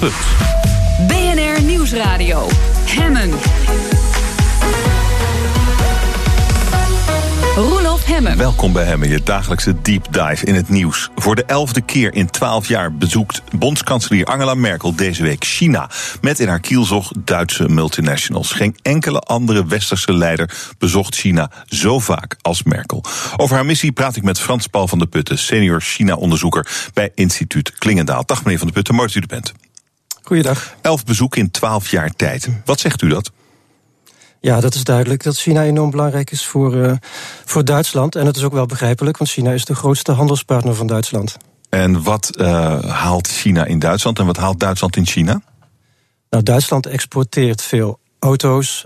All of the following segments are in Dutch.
BNR Nieuwsradio. Hemmen. Roelof Hemmen. Welkom bij Hemmen, je dagelijkse deep dive in het nieuws. Voor de 11e keer in 12 jaar bezoekt bondskanselier Angela Merkel deze week China. Met in haar kielzog Duitse multinationals. Geen enkele andere westerse leider bezocht China zo vaak als Merkel. Over haar missie praat ik met Frans Paul van der Putten, senior China-onderzoeker bij Instituut Clingendael. Dag meneer Van der Putten, mooi dat u er bent. Goeiedag. 11 bezoeken in 12 jaar tijd. Wat zegt u dat? Ja, dat is duidelijk dat China enorm belangrijk is voor Duitsland. En dat is ook wel begrijpelijk, want China is de grootste handelspartner van Duitsland. En wat haalt China in Duitsland en wat haalt Duitsland in China? Nou, Duitsland exporteert veel auto's,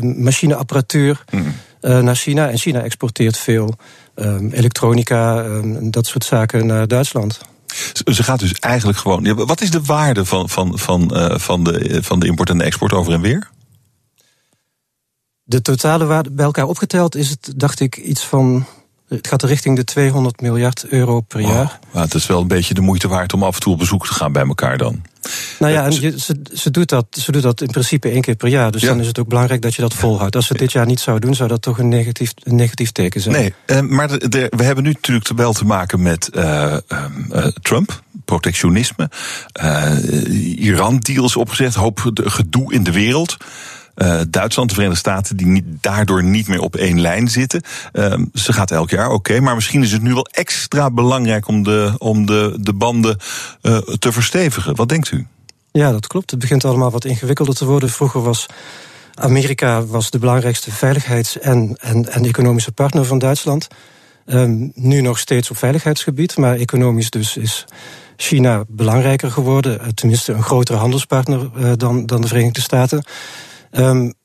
machineapparatuur naar China. En China exporteert veel elektronica, dat soort zaken naar Duitsland. Ze gaat dus eigenlijk gewoon... Ja, wat is de waarde van de import en de export over en weer? De totale waarde bij elkaar opgeteld is het, dacht ik, iets van... Het gaat richting de 200 miljard euro per jaar. Maar het is wel een beetje de moeite waard om af en toe op bezoek te gaan bij elkaar dan. Nou ja, en ze doet dat in principe 1 keer per jaar. Dus dan is het ook belangrijk dat je dat volhoudt. Als ze dit jaar niet zou doen, zou dat toch een negatief teken zijn. Nee, maar we hebben nu natuurlijk wel te maken met Trump, protectionisme. Iran-deals opgezet, hoop gedoe in de wereld. Duitsland, de Verenigde Staten, die daardoor niet meer op één lijn zitten. Ze gaat elk jaar, oké, maar misschien is het nu wel extra belangrijk om de banden te verstevigen. Wat denkt u? Ja, dat klopt. Het begint allemaal wat ingewikkelder te worden. Vroeger was Amerika de belangrijkste veiligheids- en economische partner van Duitsland. Nu nog steeds op veiligheidsgebied, maar economisch dus is China belangrijker geworden. Tenminste een grotere handelspartner dan de Verenigde Staten.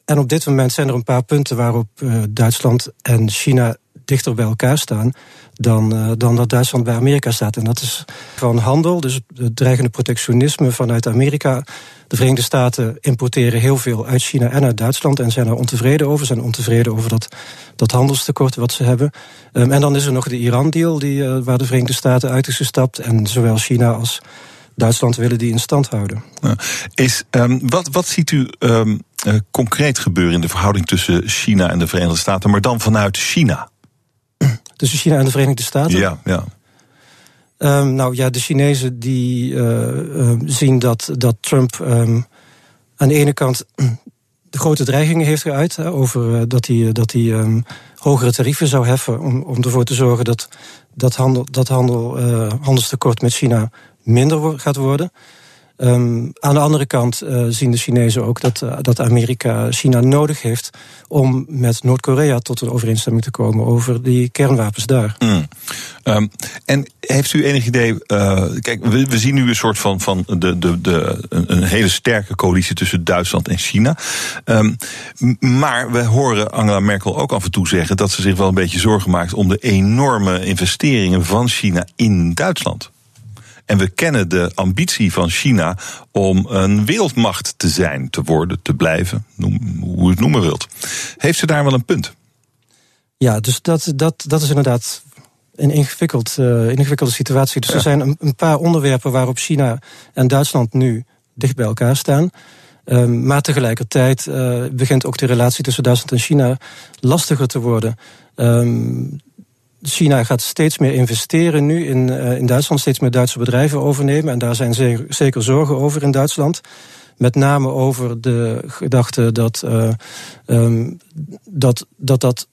En op dit moment zijn er een paar punten waarop Duitsland en China dichter bij elkaar staan dan dat Duitsland bij Amerika staat. En dat is gewoon handel, dus het dreigende protectionisme vanuit Amerika. De Verenigde Staten importeren heel veel uit China en uit Duitsland en zijn er ontevreden over. Zijn ontevreden over dat handelstekort wat ze hebben. En dan is er nog de Iran-deal waar de Verenigde Staten uit is gestapt en zowel China als Duitsland willen die in stand houden. Wat ziet u concreet gebeuren in de verhouding tussen China en de Verenigde Staten, maar dan vanuit China? Tussen China en de Verenigde Staten? Ja. De Chinezen die zien dat Trump aan de ene kant de grote dreigingen heeft geuit over dat hij hogere tarieven zou heffen om ervoor te zorgen dat handelstekort met China minder gaat worden. Aan de andere kant zien de Chinezen ook dat Amerika China nodig heeft om met Noord-Korea tot een overeenstemming te komen over die kernwapens daar. En heeft u enig idee, kijk, we zien nu een soort van een hele sterke coalitie tussen Duitsland en China. Maar we horen Angela Merkel ook af en toe zeggen dat ze zich wel een beetje zorgen maakt om de enorme investeringen van China in Duitsland. En we kennen de ambitie van China om een wereldmacht te zijn, te worden, te blijven, hoe je het noemen wilt. Heeft ze daar wel een punt? Ja, dus dat is inderdaad een ingewikkelde situatie. Dus er zijn een paar onderwerpen waarop China en Duitsland nu dicht bij elkaar staan. Maar tegelijkertijd begint ook de relatie tussen Duitsland en China lastiger te worden. China gaat steeds meer investeren nu in Duitsland, steeds meer Duitse bedrijven overnemen. En daar zijn zeker zorgen over in Duitsland. Met name over de gedachte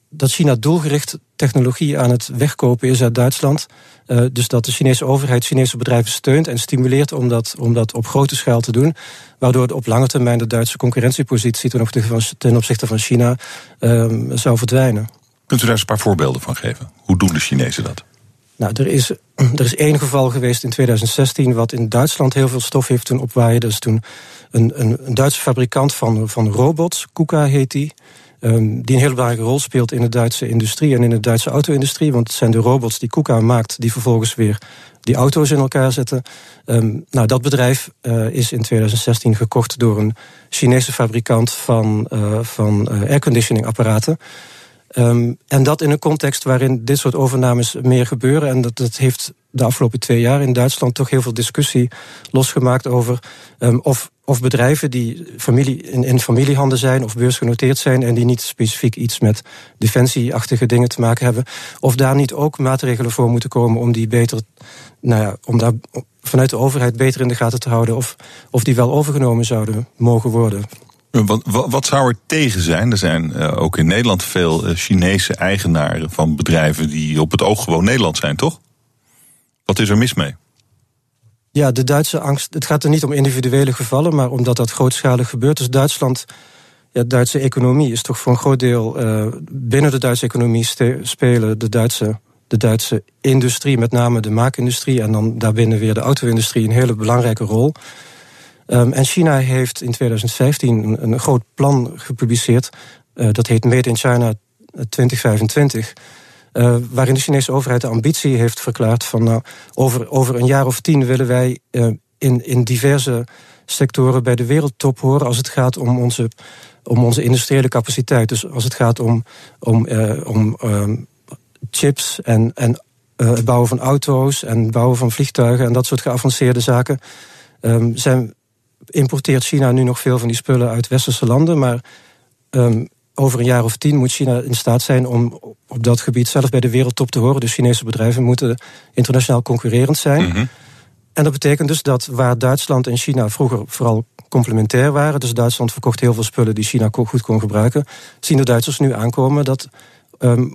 dat China doelgericht technologie aan het wegkopen is uit Duitsland. Dus dat de Chinese overheid Chinese bedrijven steunt en stimuleert om dat op grote schaal te doen. Waardoor op lange termijn de Duitse concurrentiepositie ten opzichte van China zou verdwijnen. Kunt u daar eens een paar voorbeelden van geven? Hoe doen de Chinezen dat? Nou, er is één geval geweest in 2016 wat in Duitsland heel veel stof heeft doen opwaaien. Dat is toen een Duitse fabrikant van robots, KUKA heet die, die een hele belangrijke rol speelt in de Duitse industrie en in de Duitse auto-industrie. Want het zijn de robots die KUKA maakt die vervolgens weer die auto's in elkaar zetten. Dat bedrijf is in 2016 gekocht door een Chinese fabrikant van airconditioning-apparaten. En dat in een context waarin dit soort overnames meer gebeuren. En dat heeft de afgelopen 2 jaar in Duitsland toch heel veel discussie losgemaakt over of bedrijven die in familiehanden zijn of beursgenoteerd zijn en die niet specifiek iets met defensieachtige dingen te maken hebben, of daar niet ook maatregelen voor moeten komen om die beter, om daar vanuit de overheid beter in de gaten te houden of die wel overgenomen zouden mogen worden. Wat zou er tegen zijn? Er zijn ook in Nederland veel Chinese eigenaren van bedrijven die op het oog gewoon Nederland zijn, toch? Wat is er mis mee? Ja, de Duitse angst. Het gaat er niet om individuele gevallen, maar omdat dat grootschalig gebeurt. Dus Duitsland, de Duitse economie is toch voor een groot deel binnen de Duitse economie spelen de Duitse industrie, met name de maakindustrie en dan daarbinnen weer de auto-industrie, een hele belangrijke rol. En China heeft in 2015 een groot plan gepubliceerd. Dat heet Made in China 2025. Waarin de Chinese overheid de ambitie heeft verklaard van over een jaar of 10 willen wij in diverse sectoren bij de wereldtop horen als het gaat om onze industriële capaciteit. Dus als het gaat om chips en het bouwen van auto's en het bouwen van vliegtuigen en dat soort geavanceerde zaken. Importeert China nu nog veel van die spullen uit westerse landen, maar over een jaar of 10 moet China in staat zijn om op dat gebied zelf bij de wereldtop te horen. Dus Chinese bedrijven moeten internationaal concurrerend zijn. Mm-hmm. En dat betekent dus dat waar Duitsland en China vroeger vooral complementair waren, dus Duitsland verkocht heel veel spullen die China goed kon gebruiken, zien de Duitsers nu aankomen dat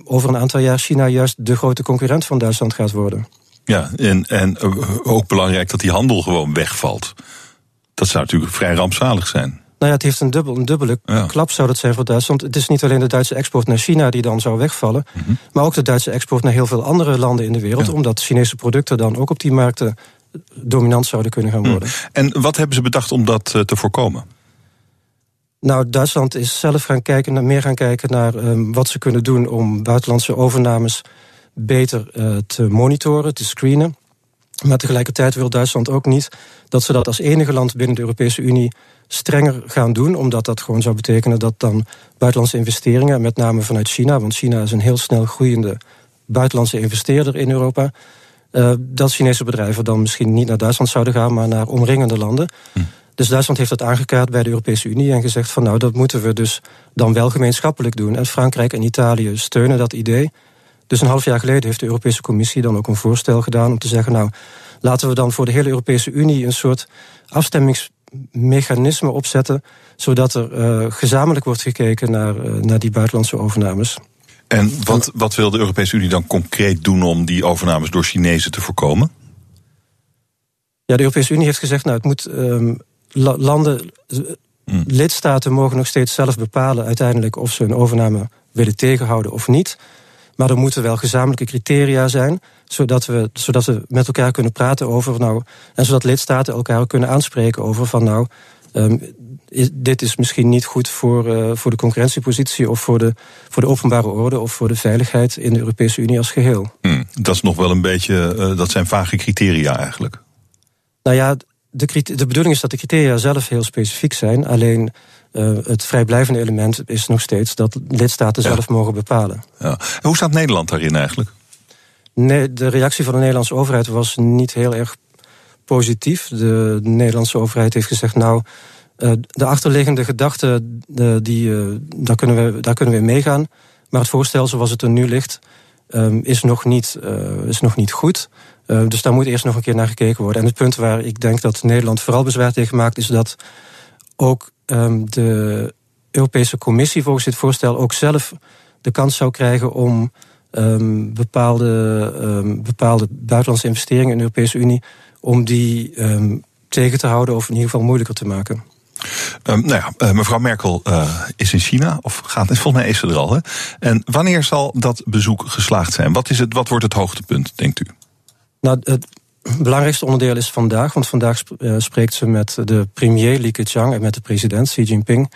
over een aantal jaar China juist de grote concurrent van Duitsland gaat worden. Ja, en ook belangrijk dat die handel gewoon wegvalt. Dat zou natuurlijk vrij rampzalig zijn. Het heeft een dubbele klap zou dat zijn voor Duitsland. Het is niet alleen de Duitse export naar China die dan zou wegvallen, mm-hmm. maar ook de Duitse export naar heel veel andere landen in de wereld, omdat Chinese producten dan ook op die markten dominant zouden kunnen gaan worden. En wat hebben ze bedacht om dat te voorkomen? Duitsland is zelf gaan kijken naar wat ze kunnen doen om buitenlandse overnames beter te monitoren, te screenen. Maar tegelijkertijd wil Duitsland ook niet dat ze dat als enige land binnen de Europese Unie strenger gaan doen, omdat dat gewoon zou betekenen dat dan buitenlandse investeringen, met name vanuit China, want China is een heel snel groeiende buitenlandse investeerder in Europa, dat Chinese bedrijven dan misschien niet naar Duitsland zouden gaan, maar naar omringende landen. Dus Duitsland heeft dat aangekaart bij de Europese Unie en gezegd van dat moeten we dus dan wel gemeenschappelijk doen. En Frankrijk en Italië steunen dat idee. Dus een half jaar geleden heeft de Europese Commissie dan ook een voorstel gedaan om te zeggen, laten we dan voor de hele Europese Unie een soort afstemmingsmechanisme opzetten, zodat er gezamenlijk wordt gekeken naar die buitenlandse overnames. En wat wil de Europese Unie dan concreet doen om die overnames door Chinezen te voorkomen? Ja, de Europese Unie heeft gezegd, het moet landen, lidstaten mogen nog steeds zelf bepalen uiteindelijk of ze een overname willen tegenhouden of niet. Maar er moeten wel gezamenlijke criteria zijn, zodat we met elkaar kunnen praten over, en zodat lidstaten elkaar kunnen aanspreken over van dit is misschien niet goed voor de concurrentiepositie of voor de openbare orde of voor de veiligheid in de Europese Unie als geheel. Dat is nog wel een beetje, dat zijn vage criteria eigenlijk. De bedoeling is dat de criteria zelf heel specifiek zijn, alleen het vrijblijvende element is nog steeds dat lidstaten zelf mogen bepalen. Ja. En hoe staat Nederland daarin eigenlijk? Nee, de reactie van de Nederlandse overheid was niet heel erg positief. De Nederlandse overheid heeft gezegd, de achterliggende gedachte, daar kunnen we in meegaan, maar het voorstel zoals het er nu ligt is nog niet goed. Dus daar moet eerst nog een keer naar gekeken worden. En het punt waar ik denk dat Nederland vooral bezwaar tegen maakt, is dat ook de Europese Commissie volgens dit voorstel ook zelf de kans zou krijgen om bepaalde buitenlandse investeringen in de Europese Unie, om die tegen te houden of in ieder geval moeilijker te maken. Mevrouw Merkel is in China, of gaat, volgens mij is ze er al. Hè? En wanneer zal dat bezoek geslaagd zijn? Wat wordt het hoogtepunt, denkt u? Het belangrijkste onderdeel is vandaag, want vandaag spreekt ze met de premier Li Keqiang en met de president Xi Jinping.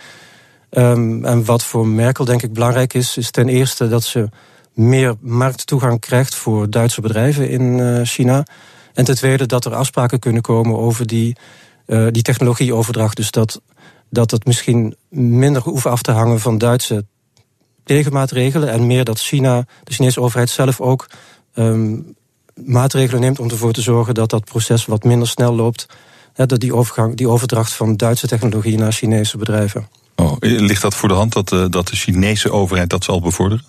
En wat voor Merkel denk ik belangrijk is ten eerste dat ze meer markttoegang krijgt voor Duitse bedrijven in China. En ten tweede dat er afspraken kunnen komen over die technologieoverdracht. Dus dat het misschien minder hoeft af te hangen van Duitse tegenmaatregelen en meer dat de Chinese overheid zelf ook maatregelen neemt om ervoor te zorgen dat dat proces wat minder snel loopt. Dat die overdracht van Duitse technologie naar Chinese bedrijven. Oh, ligt dat voor de hand dat de Chinese overheid dat zal bevorderen?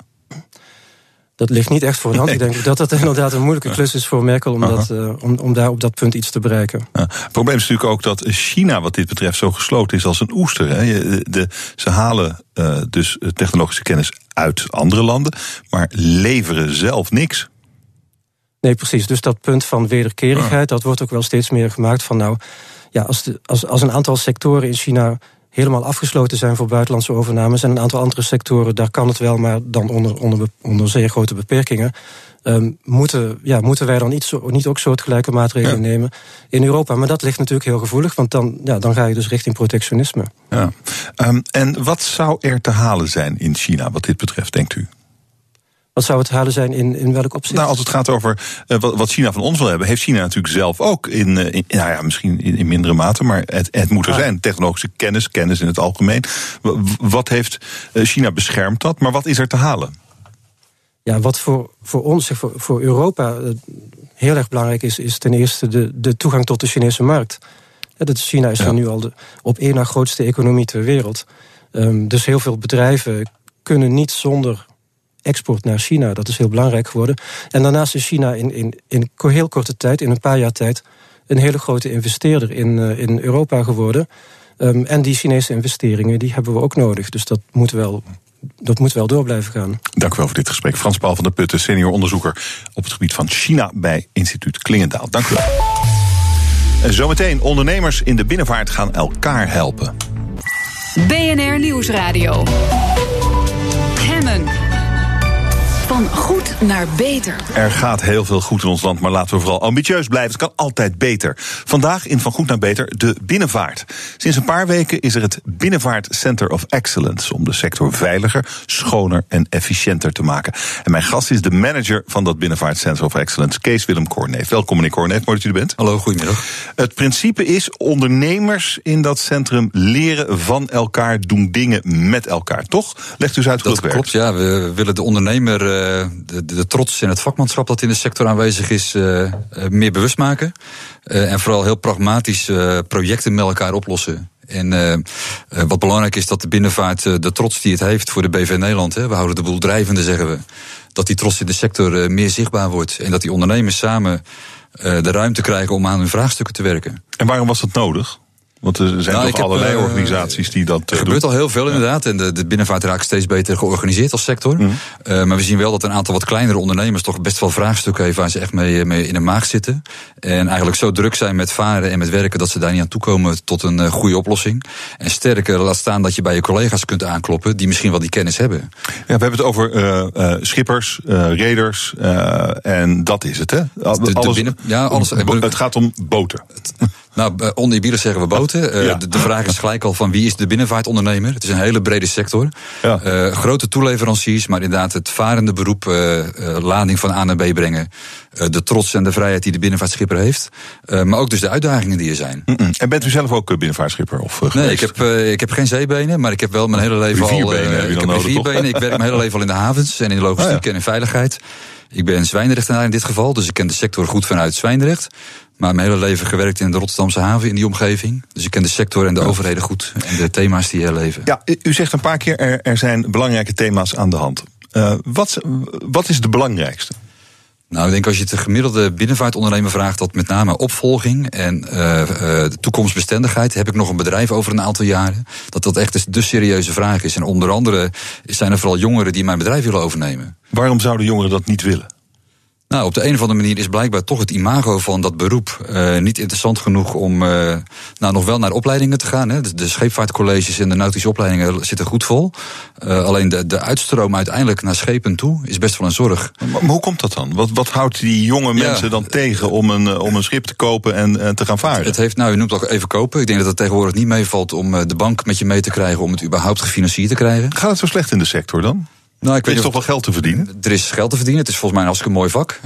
Dat ligt niet echt voor de hand. Nee. Ik denk dat inderdaad een moeilijke klus is voor Merkel om daar op dat punt iets te bereiken. Ja. Het probleem is natuurlijk ook dat China wat dit betreft zo gesloten is als een oester. Ze halen dus technologische kennis uit andere landen, maar leveren zelf niks. Nee, precies. Dus dat punt van wederkerigheid, dat wordt ook wel steeds meer gemaakt van als een aantal sectoren in China helemaal afgesloten zijn voor buitenlandse overnames en een aantal andere sectoren, daar kan het wel, maar dan onder zeer grote beperkingen. Moeten wij dan niet ook soortgelijke maatregelen nemen in Europa? Maar dat ligt natuurlijk heel gevoelig, want dan ga je dus richting protectionisme. Ja. En wat zou er te halen zijn in China wat dit betreft, denkt u? Wat zou het halen zijn in welk opzicht? Nou, als het gaat over wat China van ons wil hebben, heeft China natuurlijk zelf ook misschien in mindere mate, maar het moet er zijn. Technologische kennis in het algemeen. Wat heeft China beschermd dat, maar wat is er te halen? Ja, wat voor ons, voor Europa heel erg belangrijk is ten eerste de toegang tot de Chinese markt. China is nu al op één na grootste economie ter wereld. Dus heel veel bedrijven kunnen niet zonder export naar China, dat is heel belangrijk geworden. En daarnaast is China in heel korte tijd, in een paar jaar tijd, een hele grote investeerder in Europa geworden. En die Chinese investeringen, die hebben we ook nodig. Dus dat moet wel door blijven gaan. Dank u wel voor dit gesprek. Frans Paul van der Putten, senior onderzoeker op het gebied van China bij Instituut Clingendael. Dank u wel. En zometeen, ondernemers in de binnenvaart gaan elkaar helpen. BNR Nieuwsradio. Hemmen. Van goed naar beter. Er gaat heel veel goed in ons land, maar laten we vooral ambitieus blijven. Het kan altijd beter. Vandaag in Van goed naar beter de binnenvaart. Sinds een paar weken is er het Binnenvaart Center of Excellence om de sector veiliger, schoner en efficiënter te maken. En mijn gast is de manager van dat Binnenvaart Center of Excellence, Kees Willem Korneef. Welkom meneer Korneef, mooi dat u er bent. Hallo, goedemiddag. Het principe is ondernemers in dat centrum leren van elkaar, doen dingen met elkaar, toch? Legt u eens uit hoe dat werkt. Klopt, ja. We willen de ondernemer de trots en het vakmanschap dat in de sector aanwezig is meer bewust maken. En vooral heel pragmatisch projecten met elkaar oplossen. En wat belangrijk is, dat de binnenvaart de trots die het heeft voor de BV Nederland, we houden de boel drijvende, zeggen we, dat die trots in de sector meer zichtbaar wordt. En dat die ondernemers samen de ruimte krijgen om aan hun vraagstukken te werken. En waarom was dat nodig? Want er zijn allerlei organisaties die dat doen. Er gebeurt al heel veel inderdaad. En de binnenvaart raakt steeds beter georganiseerd als sector. Mm. Maar we zien wel dat een aantal wat kleinere ondernemers toch best wel vraagstukken heeft waar ze echt mee in de maag zitten. En eigenlijk zo druk zijn met varen en met werken dat ze daar niet aan toekomen tot een goede oplossing. En sterker, laat staan dat je bij je collega's kunt aankloppen die misschien wel die kennis hebben. Ja, we hebben het over schippers, reders en dat is het, hè? Het gaat om boten. Oneerbiedig zeggen we boten. De vraag is gelijk al van wie is de binnenvaartondernemer? Het is een hele brede sector. Ja. Grote toeleveranciers, maar inderdaad het varende beroep, lading van A naar B brengen. De trots en de vrijheid die de binnenvaartschipper heeft. Maar ook dus de uitdagingen die er zijn. Mm-mm. En bent u zelf ook binnenvaartschipper? Nee, ik heb geen zeebenen, maar ik heb wel mijn hele leven vierbenen. Ik werk mijn hele leven al in de havens en in de logistiek en in veiligheid. Ik ben zwijnrechtenaar in dit geval, dus ik ken de sector goed vanuit Zwijnrecht. Maar mijn hele leven gewerkt in de Rotterdamse haven, in die omgeving. Dus ik ken de sector en de overheden goed. En de thema's die hier leven. Ja, u zegt een paar keer, er zijn belangrijke thema's aan de hand. Wat is de belangrijkste? Nou, ik denk als je het de gemiddelde binnenvaartondernemer vraagt, dat met name opvolging en de toekomstbestendigheid. Heb ik nog een bedrijf over een aantal jaren? Dat echt de serieuze vraag is. En onder andere zijn er vooral jongeren die mijn bedrijf willen overnemen. Waarom zouden jongeren dat niet willen? Nou, op de een of andere manier is blijkbaar toch het imago van dat beroep niet interessant genoeg om nog wel naar opleidingen te gaan. Hè. De scheepvaartcolleges en de nautische opleidingen zitten goed vol. Alleen de uitstroom uiteindelijk naar schepen toe is best wel een zorg. Maar hoe komt dat dan? Wat houdt die jonge mensen dan tegen om een schip te kopen en te gaan varen? Het heeft, u noemt ook even kopen. Ik denk dat het tegenwoordig niet meevalt om de bank met je mee te krijgen om het überhaupt gefinancierd te krijgen. Gaat het zo slecht in de sector dan? Nou, ik weet toch wel geld te verdienen? Er is geld te verdienen. Het is volgens mij een hartstikke mooi vak.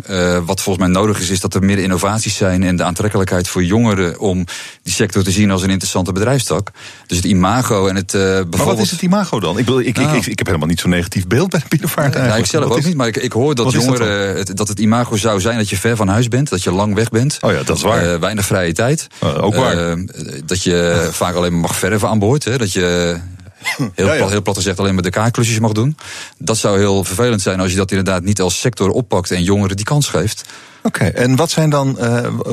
Wat volgens mij nodig is, is dat er meer innovaties zijn en de aantrekkelijkheid voor jongeren om die sector te zien als een interessante bedrijfstak. Dus het imago en het bijvoorbeeld... Maar wat is het imago dan? Ik heb helemaal niet zo'n negatief beeld bij de binnenvaart eigenlijk. Nou, ik zelf ook niet, maar ik hoor dat jongeren... Dat het imago zou zijn dat je ver van huis bent, dat je lang weg bent. Oh ja, dat is waar. Weinig vrije tijd. Ook waar. Dat je vaak alleen maar mag verven aan boord. Hè, dat je... Heel plat gezegd alleen maar de kaartklusjes mag doen. Dat zou heel vervelend zijn als je dat inderdaad niet als sector oppakt en jongeren die kans geeft. Oké, en wat zijn dan?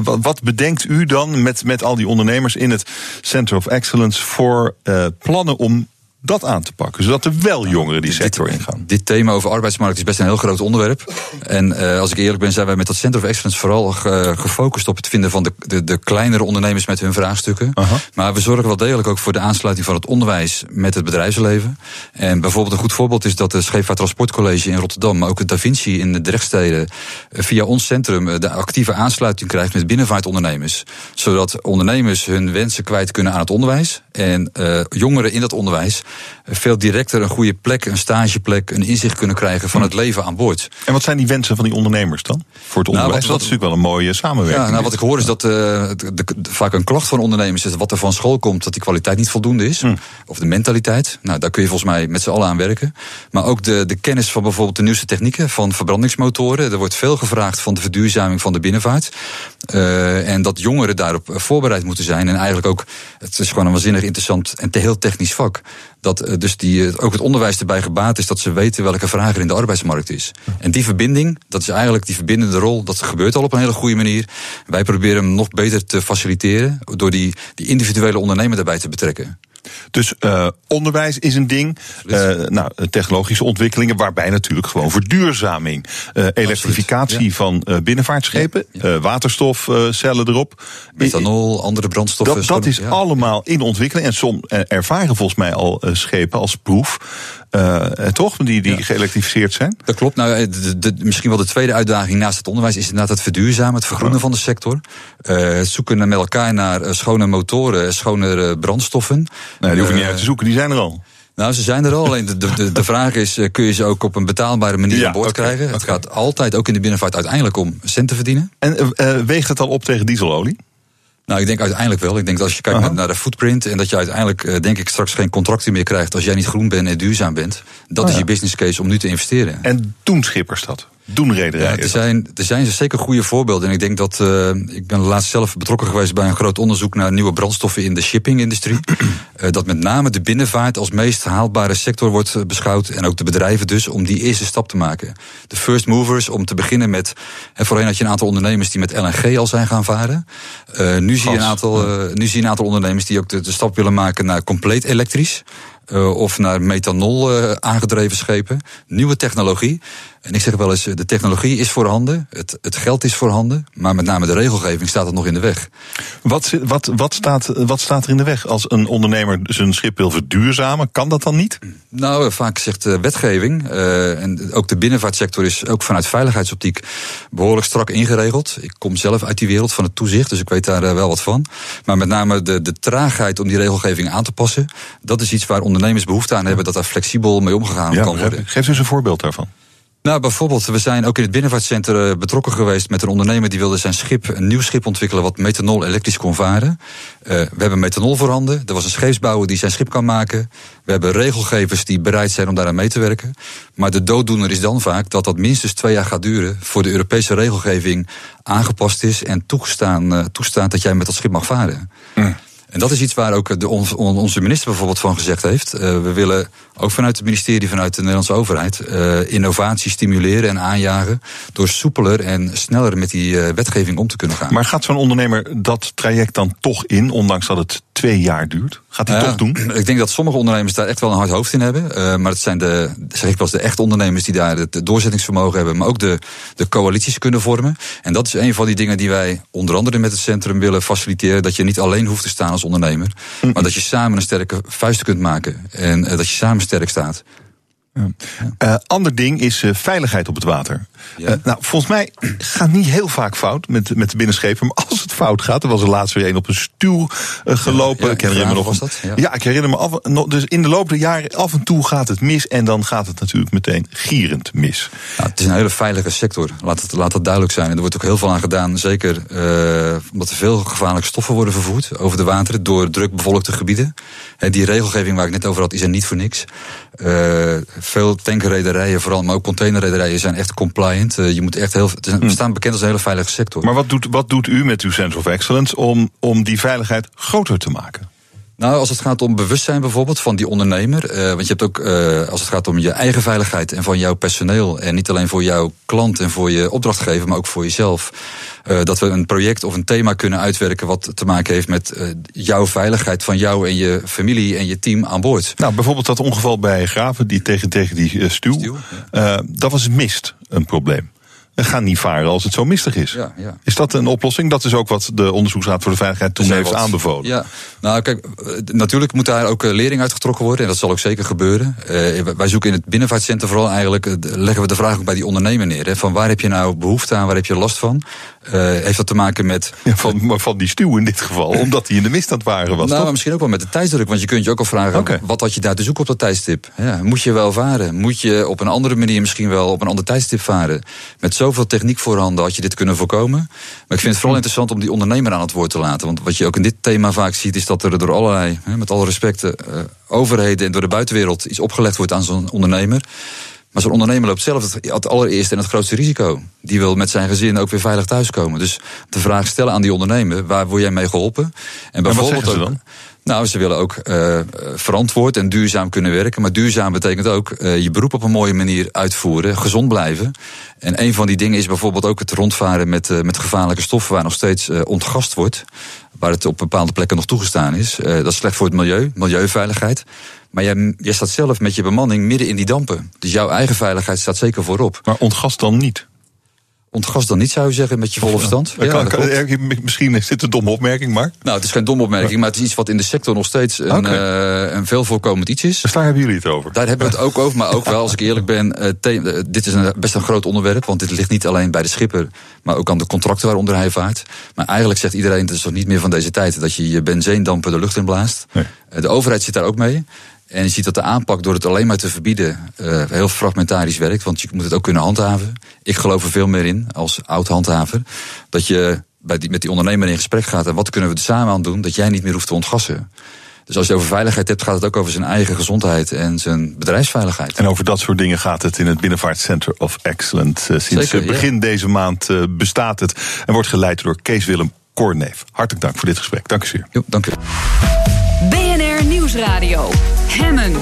Wat bedenkt u dan met al die ondernemers in het Center of Excellence voor plannen om dat aan te pakken, zodat er wel jongeren die sector ingaan? Dit thema over arbeidsmarkt is best een heel groot onderwerp. En als ik eerlijk ben, zijn wij met dat Center of Excellence vooral gefocust op het vinden van de kleinere ondernemers met hun vraagstukken. Uh-huh. Maar we zorgen wel degelijk ook voor de aansluiting van het onderwijs met het bedrijfsleven. En bijvoorbeeld een goed voorbeeld is dat de Scheepvaart Transportcollege in Rotterdam, maar ook het Da Vinci in de Drechtsteden, via ons centrum de actieve aansluiting krijgt met binnenvaartondernemers. Zodat ondernemers hun wensen kwijt kunnen aan het onderwijs en jongeren in dat onderwijs veel directer een goede plek, een stageplek, een inzicht kunnen krijgen van het leven aan boord. En wat zijn die wensen van die ondernemers dan? Voor het onderwijs? Dat is natuurlijk wel een mooie samenwerking. Ja, wat ik hoor is dat vaak een klacht van ondernemers is wat er van school komt, dat die kwaliteit niet voldoende is. Of de mentaliteit. Nou, daar kun je volgens mij met z'n allen aan werken. Maar ook de kennis van bijvoorbeeld de nieuwste technieken van verbrandingsmotoren. Er wordt veel gevraagd van de verduurzaming van de binnenvaart. En dat jongeren daarop voorbereid moeten zijn. En eigenlijk ook, het is gewoon een waanzinnig interessant en heel technisch vak. Dat dus ook het onderwijs erbij gebaat is dat ze weten welke vraag er in de arbeidsmarkt is. En die verbinding, dat is eigenlijk die verbindende rol, dat gebeurt al op een hele goede manier. Wij proberen hem nog beter te faciliteren door die individuele ondernemer daarbij te betrekken. Dus onderwijs is een ding. Technologische ontwikkelingen, waarbij natuurlijk gewoon verduurzaming. Elektrificatie van binnenvaartschepen, waterstofcellen erop. Methanol, andere brandstoffen. Dat is allemaal in ontwikkeling. En soms ervaren volgens mij al schepen als proef. Toch? Die geëlektrificeerd zijn? Dat klopt. Nou, misschien wel de tweede uitdaging naast het onderwijs is inderdaad het verduurzamen, het vergroenen van de sector. Het zoeken met elkaar naar schone motoren, schonere brandstoffen. Nee, die hoef je niet uit te zoeken, die zijn er al. Nou, ze zijn er al, alleen de vraag is, kun je ze ook op een betaalbare manier aan boord krijgen? Het gaat altijd, ook in de binnenvaart, uiteindelijk om cent te verdienen. En weegt het al op tegen dieselolie? Nou, ik denk uiteindelijk wel. Ik denk dat als je kijkt naar de footprint en dat je uiteindelijk, denk ik, straks geen contracten meer krijgt als jij niet groen bent en duurzaam bent. Dat is je business case om nu te investeren. En doen schippers dat? Doen rederijen? Ja, er zijn zeker goede voorbeelden. En ik denk dat, ik ben laatst zelf betrokken geweest bij een groot onderzoek naar nieuwe brandstoffen in de shipping-industrie. Dat met name de binnenvaart als meest haalbare sector wordt beschouwd. En ook de bedrijven dus, om die eerste stap te maken. De first movers, om te beginnen met... Voorheen had je een aantal ondernemers die met LNG al zijn gaan varen. Nu zie je een aantal ondernemers die ook de stap willen maken naar compleet elektrisch. Of naar methanol aangedreven schepen. Nieuwe technologie. En ik zeg wel eens, de technologie is voorhanden. Het geld is voorhanden. Maar met name de regelgeving staat er nog in de weg. Wat staat er in de weg? Als een ondernemer zijn schip wil verduurzamen, kan dat dan niet? Nou, vaak zegt de wetgeving. En ook de binnenvaartsector is ook vanuit veiligheidsoptiek behoorlijk strak ingeregeld. Ik kom zelf uit die wereld van het toezicht, dus ik weet daar wel wat van. Maar met name de traagheid om die regelgeving aan te passen, dat is iets waar ondernemers behoefte aan hebben, dat daar flexibel mee omgegaan kan worden. Geef eens een voorbeeld daarvan. Nou, bijvoorbeeld, we zijn ook in het binnenvaartcentrum betrokken geweest met een ondernemer die wilde zijn schip, een nieuw schip ontwikkelen wat methanol elektrisch kon varen. We hebben methanol voorhanden. Er was een scheepsbouwer die zijn schip kan maken. We hebben regelgevers die bereid zijn om daaraan mee te werken. Maar de dooddoener is dan vaak dat minstens 2 jaar gaat duren voor de Europese regelgeving aangepast is en toestaat dat jij met dat schip mag varen. Mm. En dat is iets waar ook onze minister bijvoorbeeld van gezegd heeft. We willen ook vanuit het ministerie, vanuit de Nederlandse overheid, innovatie stimuleren en aanjagen door soepeler en sneller met die wetgeving om te kunnen gaan. Maar gaat zo'n ondernemer dat traject dan toch in, ondanks dat het 2 jaar duurt? Gaat hij toch doen? Ik denk dat sommige ondernemers daar echt wel een hard hoofd in hebben. Maar het zijn de echte ondernemers die daar het doorzettingsvermogen hebben, maar ook de coalities kunnen vormen. En dat is een van die dingen die wij onder andere met het centrum willen faciliteren. Dat je niet alleen hoeft te staan als ondernemer, maar dat je samen een sterke vuist kunt maken en dat je samen sterk staat. Ander ding is veiligheid op het water. Ja. Volgens mij gaat niet heel vaak fout met de binnenschepen. Maar als het fout gaat, er was er laatst weer een op een stuw gelopen. Ik herinner me af. Dus in de loop der jaren, af en toe gaat het mis. En dan gaat het natuurlijk meteen gierend mis. Nou, het is een hele veilige sector. Laat dat duidelijk zijn. En er wordt ook heel veel aan gedaan. Zeker omdat er veel gevaarlijke stoffen worden vervoerd over de wateren door druk bevolkte gebieden. Die regelgeving waar ik net over had, is er niet voor niks. Veel tankrederijen, vooral, maar ook containerrederijen zijn echt compliant. We staan bekend als een hele veilige sector. Maar wat doet u met uw Center of Excellence om die veiligheid groter te maken? Nou, als het gaat om bewustzijn bijvoorbeeld van die ondernemer. Want je hebt ook, als het gaat om je eigen veiligheid en van jouw personeel. En niet alleen voor jouw klant en voor je opdrachtgever, maar ook voor jezelf. Dat we een project of een thema kunnen uitwerken wat te maken heeft met jouw veiligheid van jou en je familie en je team aan boord. Nou, bijvoorbeeld dat ongeval bij Graven, die tegen die stuw. Ja. Dat was mist een probleem. Gaan niet varen als het zo mistig is. Ja, ja. Is dat een oplossing? Dat is ook wat de Onderzoeksraad voor de Veiligheid toen heeft aanbevolen. Ja, nou kijk, natuurlijk moet daar ook lering uit getrokken worden. En dat zal ook zeker gebeuren. Wij zoeken in het binnenvaartcentrum vooral eigenlijk, leggen we de vraag ook bij die ondernemer neer. Hè, van waar heb je nou behoefte aan, waar heb je last van? Heeft dat te maken met... Ja, van die stuw in dit geval, omdat die in de mist aan het waren was. Nou, maar misschien ook wel met de tijdsdruk. Want je kunt je ook al vragen, Wat had je daar te zoeken op dat tijdstip? Ja, moet je wel varen? Moet je op een andere manier misschien wel op een ander tijdstip varen? Met zoveel techniek voorhanden had je dit kunnen voorkomen. Maar ik vind het vooral interessant om die ondernemer aan het woord te laten. Want wat je ook in dit thema vaak ziet, is dat er door allerlei, met alle respect, overheden en door de buitenwereld iets opgelegd wordt aan zo'n ondernemer. Maar zo'n ondernemer loopt zelf het allereerste en het grootste risico. Die wil met zijn gezin ook weer veilig thuiskomen. Dus de vraag stellen aan die ondernemer, waar word jij mee geholpen? En bijvoorbeeld wat zeggen ze dan? Nou, ze willen ook verantwoord en duurzaam kunnen werken. Maar duurzaam betekent ook je beroep op een mooie manier uitvoeren. Gezond blijven. En een van die dingen is bijvoorbeeld ook het rondvaren met gevaarlijke stoffen waar nog steeds ontgast wordt. Waar het op bepaalde plekken nog toegestaan is. Dat is slecht voor het milieu, milieuveiligheid. Maar jij staat zelf met je bemanning midden in die dampen. Dus jouw eigen veiligheid staat zeker voorop. Maar ontgast dan niet? Ontgast dan niet, zou je zeggen, met je volle verstand? Ja, misschien is dit een domme opmerking, maar... Nou, het is geen domme opmerking, maar het is iets wat in de sector nog steeds een veel voorkomend iets is. Dus daar hebben jullie het over? Daar hebben we het ook over, maar ook wel, als ik eerlijk ben... dit is best een groot onderwerp, want dit ligt niet alleen bij de schipper... maar ook aan de contracten waaronder hij vaart. Maar eigenlijk zegt iedereen, het is toch niet meer van deze tijd... dat je benzeendampen de lucht in blaast. Nee. De overheid zit daar ook mee... En je ziet dat de aanpak door het alleen maar te verbieden heel fragmentarisch werkt. Want je moet het ook kunnen handhaven. Ik geloof er veel meer in, als oud-handhaver, dat je met die ondernemer in gesprek gaat. En wat kunnen we er samen aan doen dat jij niet meer hoeft te ontgassen? Dus als je over veiligheid hebt, gaat het ook over zijn eigen gezondheid en zijn bedrijfsveiligheid. En over dat soort dingen gaat het in het Binnenvaartcenter of Excellence. Sinds begin deze maand bestaat het en wordt geleid door Kees Willem Korneef. Hartelijk dank voor dit gesprek. Dank u zeer. Jo, dank u. BNR Nieuwsradio. Hemmen.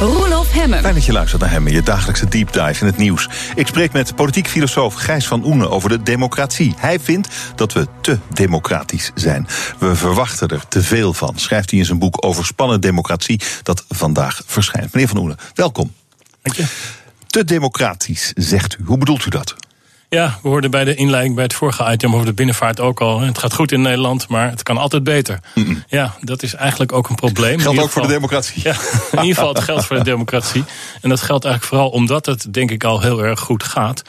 Roelof Hemmen. Fijn dat je luistert naar Hemmen, je dagelijkse deep dive in het nieuws. Ik spreek met politiek filosoof Gijs van Oenen over de democratie. Hij vindt dat we te democratisch zijn. We verwachten er te veel van, schrijft hij in zijn boek Overspannen Democratie, dat vandaag verschijnt. Meneer van Oenen, welkom. Dank je. Te democratisch, zegt u. Hoe bedoelt u dat? Ja, we hoorden bij de inleiding bij het vorige item over de binnenvaart ook al. Het gaat goed in Nederland, maar het kan altijd beter. Mm-mm. Ja, dat is eigenlijk ook een probleem. Geldt ook voor de democratie. Ja, in ieder geval het geldt voor de democratie. En dat geldt eigenlijk vooral omdat het denk ik al heel erg goed gaat.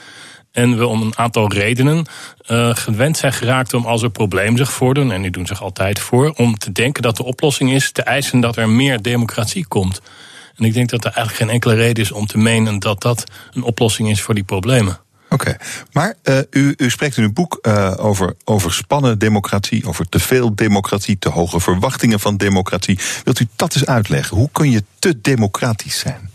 En we om een aantal redenen gewend zijn geraakt om als er problemen zich voordoen, en die doen zich altijd voor, om te denken dat de oplossing is te eisen dat er meer democratie komt. En ik denk dat er eigenlijk geen enkele reden is om te menen dat dat een oplossing is voor die problemen. Oké, maar u spreekt in uw boek over overspannen democratie, over te veel democratie, te hoge verwachtingen van democratie. Wilt u dat eens uitleggen? Hoe kun je te democratisch zijn?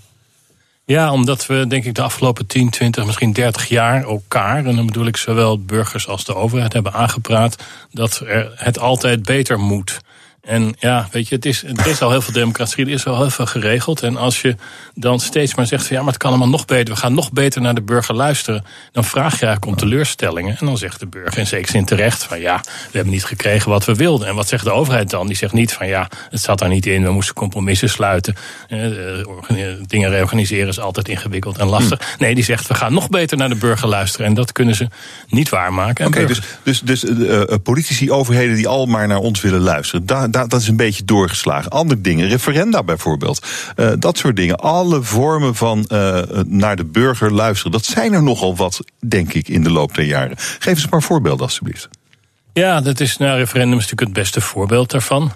Ja, omdat we denk ik de afgelopen 10, 20, misschien 30 jaar elkaar, en dan bedoel ik zowel burgers als de overheid, hebben aangepraat dat het altijd beter moet. En ja, weet je, het is al heel veel democratie, er is al heel veel geregeld. En als je dan steeds maar zegt van ja, maar het kan allemaal nog beter, we gaan nog beter naar de burger luisteren, dan vraag je eigenlijk om teleurstellingen. En dan zegt de burger in zekere zin terecht van ja, we hebben niet gekregen wat we wilden. En wat zegt de overheid dan? Die zegt niet van ja, het zat daar niet in, we moesten compromissen sluiten. Dingen reorganiseren is altijd ingewikkeld en lastig. Nee, die zegt we gaan nog beter naar de burger luisteren. En dat kunnen ze niet waarmaken. Oké, dus politici, overheden die al maar naar ons willen luisteren, daar dat is een beetje doorgeslagen. Andere dingen, referenda bijvoorbeeld. Dat soort dingen. Alle vormen van naar de burger luisteren. Dat zijn er nogal wat, denk ik, in de loop der jaren. Geef eens een paar voorbeelden, alstublieft. Ja, dat is referendum is natuurlijk het beste voorbeeld daarvan.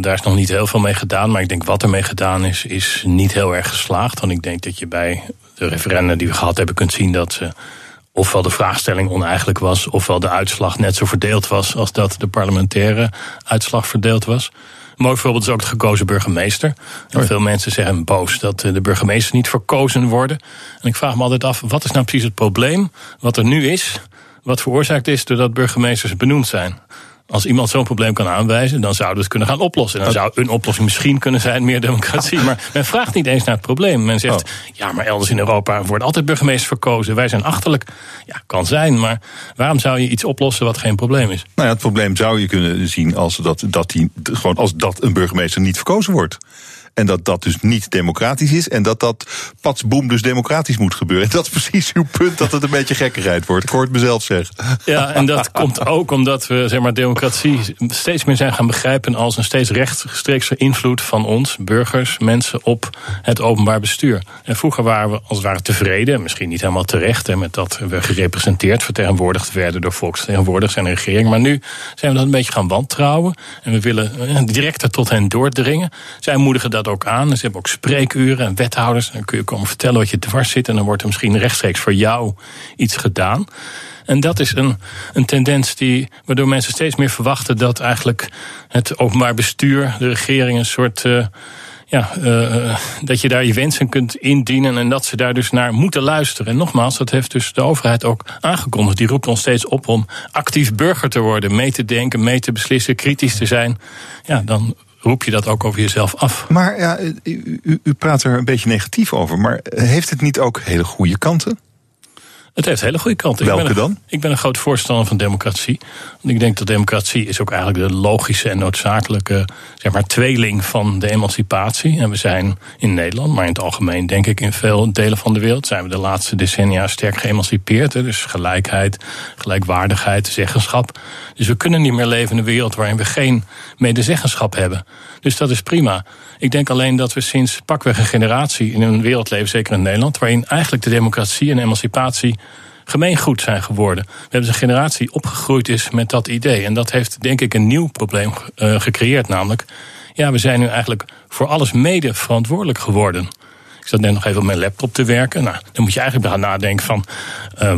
Daar is nog niet heel veel mee gedaan. Maar ik denk wat er mee gedaan is, is niet heel erg geslaagd. Want ik denk dat je bij de referenda die we gehad hebben kunt zien dat ze ofwel de vraagstelling oneigenlijk was, ofwel de uitslag net zo verdeeld was als dat de parlementaire uitslag verdeeld was. Een mooi voorbeeld is ook de gekozen burgemeester. En veel mensen zeggen boos dat de burgemeesters niet verkozen worden. En ik vraag me altijd af, wat is nou precies het probleem wat er nu is, wat veroorzaakt is doordat burgemeesters benoemd zijn? Als iemand zo'n probleem kan aanwijzen, dan zouden we het kunnen gaan oplossen. En dan zou een oplossing misschien kunnen zijn meer democratie. Maar men vraagt niet eens naar het probleem. Men zegt, ja, maar elders in Europa worden altijd burgemeesters verkozen. Wij zijn achterlijk. Ja, kan zijn, maar waarom zou je iets oplossen wat geen probleem is? Nou ja, het probleem zou je kunnen zien als dat een burgemeester niet verkozen wordt. En dat dat dus niet democratisch is. En dat dat patsboem dus democratisch moet gebeuren. En dat is precies uw punt, dat het een beetje gekkigheid wordt. Ik hoor het mezelf zeggen. Ja, en dat komt ook omdat we democratie steeds meer zijn gaan begrijpen als een steeds rechtstreekse invloed van ons, burgers, mensen, op het openbaar bestuur. En vroeger waren we als het ware tevreden, misschien niet helemaal terecht, hè, met dat we gerepresenteerd, vertegenwoordigd werden door volksvertegenwoordigers en de regering. Maar nu zijn we dat een beetje gaan wantrouwen. En we willen directer tot hen doordringen. Zij moedigen dat ook aan. Ze hebben ook spreekuren en wethouders. Dan kun je komen vertellen wat je dwars zit en dan wordt er misschien rechtstreeks voor jou iets gedaan. En dat is een tendens waardoor mensen steeds meer verwachten dat eigenlijk het openbaar bestuur, de regering, een soort dat je daar je wensen kunt indienen en dat ze daar dus naar moeten luisteren. En nogmaals, dat heeft dus de overheid ook aangekondigd. Die roept ons steeds op om actief burger te worden, mee te denken, mee te beslissen, kritisch te zijn. Ja, dan roep je dat ook over jezelf af. Maar ja, u praat er een beetje negatief over, maar heeft het niet ook hele goede kanten? Het heeft hele goede kanten. Welke dan? Ik ben een groot voorstander van democratie. Want ik denk dat democratie is ook eigenlijk de logische en noodzakelijke, zeg maar, tweeling van de emancipatie. En we zijn in Nederland, maar in het algemeen denk ik in veel delen van de wereld, zijn we de laatste decennia sterk geëmancipeerd. Dus gelijkheid, gelijkwaardigheid, zeggenschap. Dus we kunnen niet meer leven in een wereld waarin we geen medezeggenschap hebben. Dus dat is prima. Ik denk alleen dat we sinds pakweg een generatie in een wereld leven, zeker in Nederland, waarin eigenlijk de democratie en emancipatie gemeengoed zijn geworden. We hebben een generatie opgegroeid is met dat idee. En dat heeft denk ik een nieuw probleem gecreëerd, namelijk, ja, we zijn nu eigenlijk voor alles mede verantwoordelijk geworden. Ik zat net nog even op mijn laptop te werken. Nou, dan moet je eigenlijk gaan nadenken van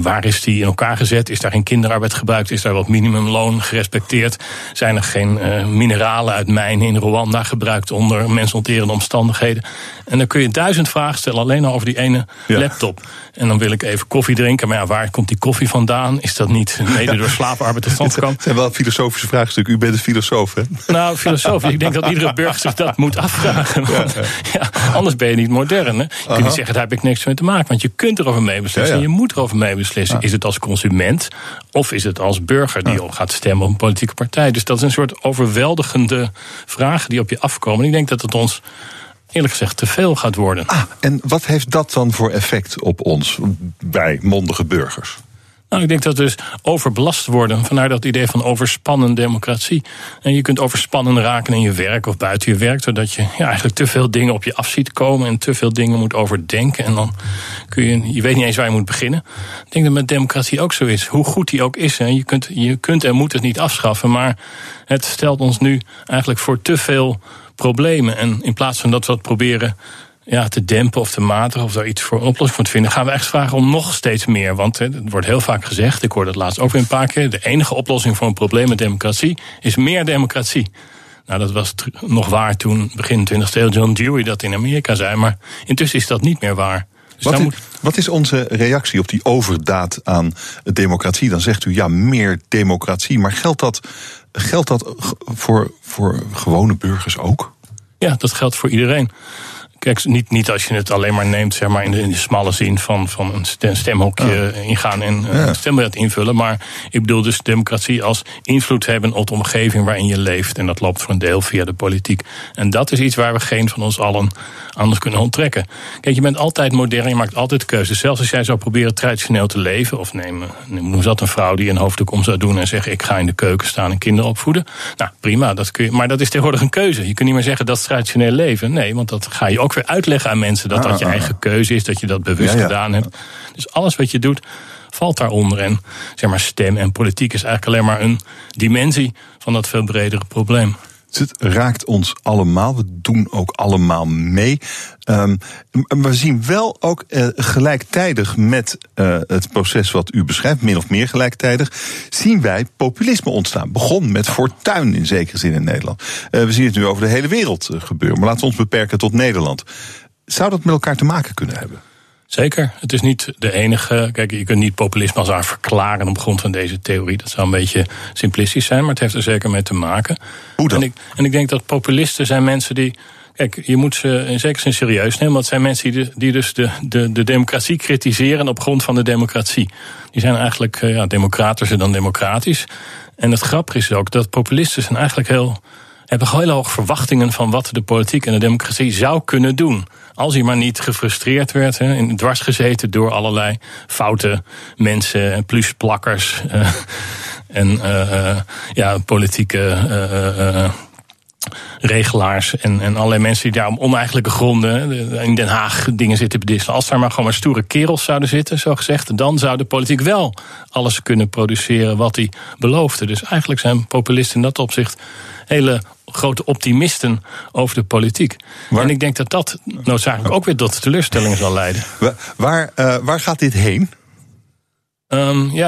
waar is die in elkaar gezet? Is daar geen kinderarbeid gebruikt? Is daar wat minimumloon gerespecteerd? Zijn er geen mineralen uit mijnen in Rwanda gebruikt onder mensonterende omstandigheden? En dan kun je 1000 vragen stellen alleen al over die ene laptop. En dan wil ik even koffie drinken. Maar ja, waar komt die koffie vandaan? Is dat niet mede door slaaparbeid tot stand gekomen? Het zijn wel filosofische vraagstukken. U bent een filosoof, hè? Nou, filosoof. Ik denk dat iedere burger zich dat moet afvragen. Want, ja, anders ben je niet modern. Je kunt niet zeggen, daar heb ik niks mee te maken. Want je kunt erover mee beslissen en je moet erover mee beslissen. Is het als consument of is het als burger die gaat stemmen op een politieke partij? Dus dat is een soort overweldigende vragen die op je afkomen. Ik denk dat het ons, eerlijk gezegd, te veel gaat worden. En wat heeft dat dan voor effect op ons bij mondige burgers? Nou, ik denk dat we dus overbelast worden. Vandaar dat idee van overspannen democratie. En je kunt overspannen raken in je werk of buiten je werk, doordat je eigenlijk te veel dingen op je af ziet komen en te veel dingen moet overdenken. En dan kun je weet niet eens waar je moet beginnen. Ik denk dat met democratie ook zo is. Hoe goed die ook is, hè, je kunt en moet het niet afschaffen. Maar het stelt ons nu eigenlijk voor te veel problemen. En in plaats van dat we dat proberen te dempen of te matigen of daar iets voor een oplossing voor te vinden, gaan we echt vragen om nog steeds meer. Want het wordt heel vaak gezegd, ik hoorde het laatst ook weer een paar keer, de enige oplossing voor een probleem met democratie is meer democratie. Nou, dat was nog waar toen, begin 20e eeuw, John Dewey dat in Amerika zei, maar intussen is dat niet meer waar. Dus wat is onze reactie op die overdaad aan democratie? Dan zegt u, ja, meer democratie, maar geldt dat voor gewone burgers ook? Ja, dat geldt voor iedereen. Kijk, niet als je het alleen maar neemt, zeg maar, in de smalle zin van een stemhokje ingaan en een stembiljet invullen. Maar ik bedoel dus democratie als invloed hebben op de omgeving waarin je leeft. En dat loopt voor een deel via de politiek. En dat is iets waar we geen van ons allen anders kunnen onttrekken. Kijk, je bent altijd modern, je maakt altijd keuzes. Zelfs als jij zou proberen traditioneel te leven, of noem dat een vrouw die een hoofddoek om zou doen en zegt: ik ga in de keuken staan en kinderen opvoeden. Nou, prima, dat kun je. Maar dat is tegenwoordig een keuze. Je kunt niet meer zeggen dat is traditioneel leven. Nee, want dat ga je ook weer uitleggen aan mensen dat dat je eigen keuze is, dat je dat bewust gedaan hebt. Dus alles wat je doet valt daaronder. En zeg maar, stem en politiek is eigenlijk alleen maar een dimensie van dat veel bredere probleem. Het raakt ons allemaal. We doen ook allemaal mee. We zien wel ook gelijktijdig met het proces wat u beschrijft, min of meer gelijktijdig, zien wij populisme ontstaan. Begon met Fortuyn in zekere zin in Nederland. We zien het nu over de hele wereld gebeuren. Maar laten we ons beperken tot Nederland. Zou dat met elkaar te maken kunnen hebben? Zeker, het is niet de enige. Kijk, je kunt niet populisme als haar verklaren op grond van deze theorie. Dat zou een beetje simplistisch zijn, maar het heeft er zeker mee te maken. Hoe dan? En ik denk dat populisten zijn mensen die... Kijk, je moet ze in zekere zin serieus nemen. Want het zijn mensen die dus de democratie kritiseren op grond van de democratie. Die zijn eigenlijk democratischer dan democratisch. En het grappige is ook dat populisten zijn eigenlijk hebben heel hoge verwachtingen van wat de politiek en de democratie zou kunnen doen. Als hij maar niet gefrustreerd werd, en dwars gezeten door allerlei foute mensen en plusplakkers politieke regelaars en allerlei mensen die daar om oneigenlijke gronden in Den Haag dingen zitten bedisselen. Als daar maar gewoon maar stoere kerels zouden zitten, zogezegd, dan zou de politiek wel alles kunnen produceren wat hij beloofde. Dus eigenlijk zijn populisten in dat opzicht hele grote optimisten over de politiek. En ik denk dat dat noodzakelijk ook weer tot teleurstellingen zal leiden. Waar gaat dit heen?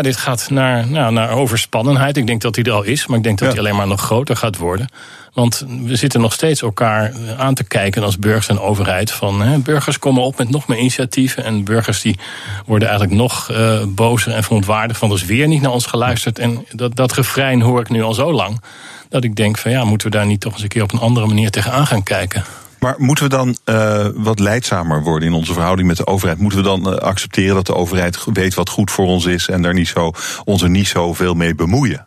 Dit gaat naar overspannenheid. Ik denk dat die er al is, maar ik denk dat die alleen maar nog groter gaat worden. Want we zitten nog steeds elkaar aan te kijken als burgers en overheid. Burgers komen op met nog meer initiatieven. En burgers die worden eigenlijk nog bozer en verontwaardigd van dus weer niet naar ons geluisterd. En dat refrein hoor ik nu al zo lang. Dat ik denk moeten we daar niet toch eens een keer op een andere manier tegenaan gaan kijken. Maar moeten we dan wat lijdzamer worden in onze verhouding met de overheid? Moeten we dan accepteren dat de overheid weet wat goed voor ons is en daar ons er niet zoveel mee bemoeien?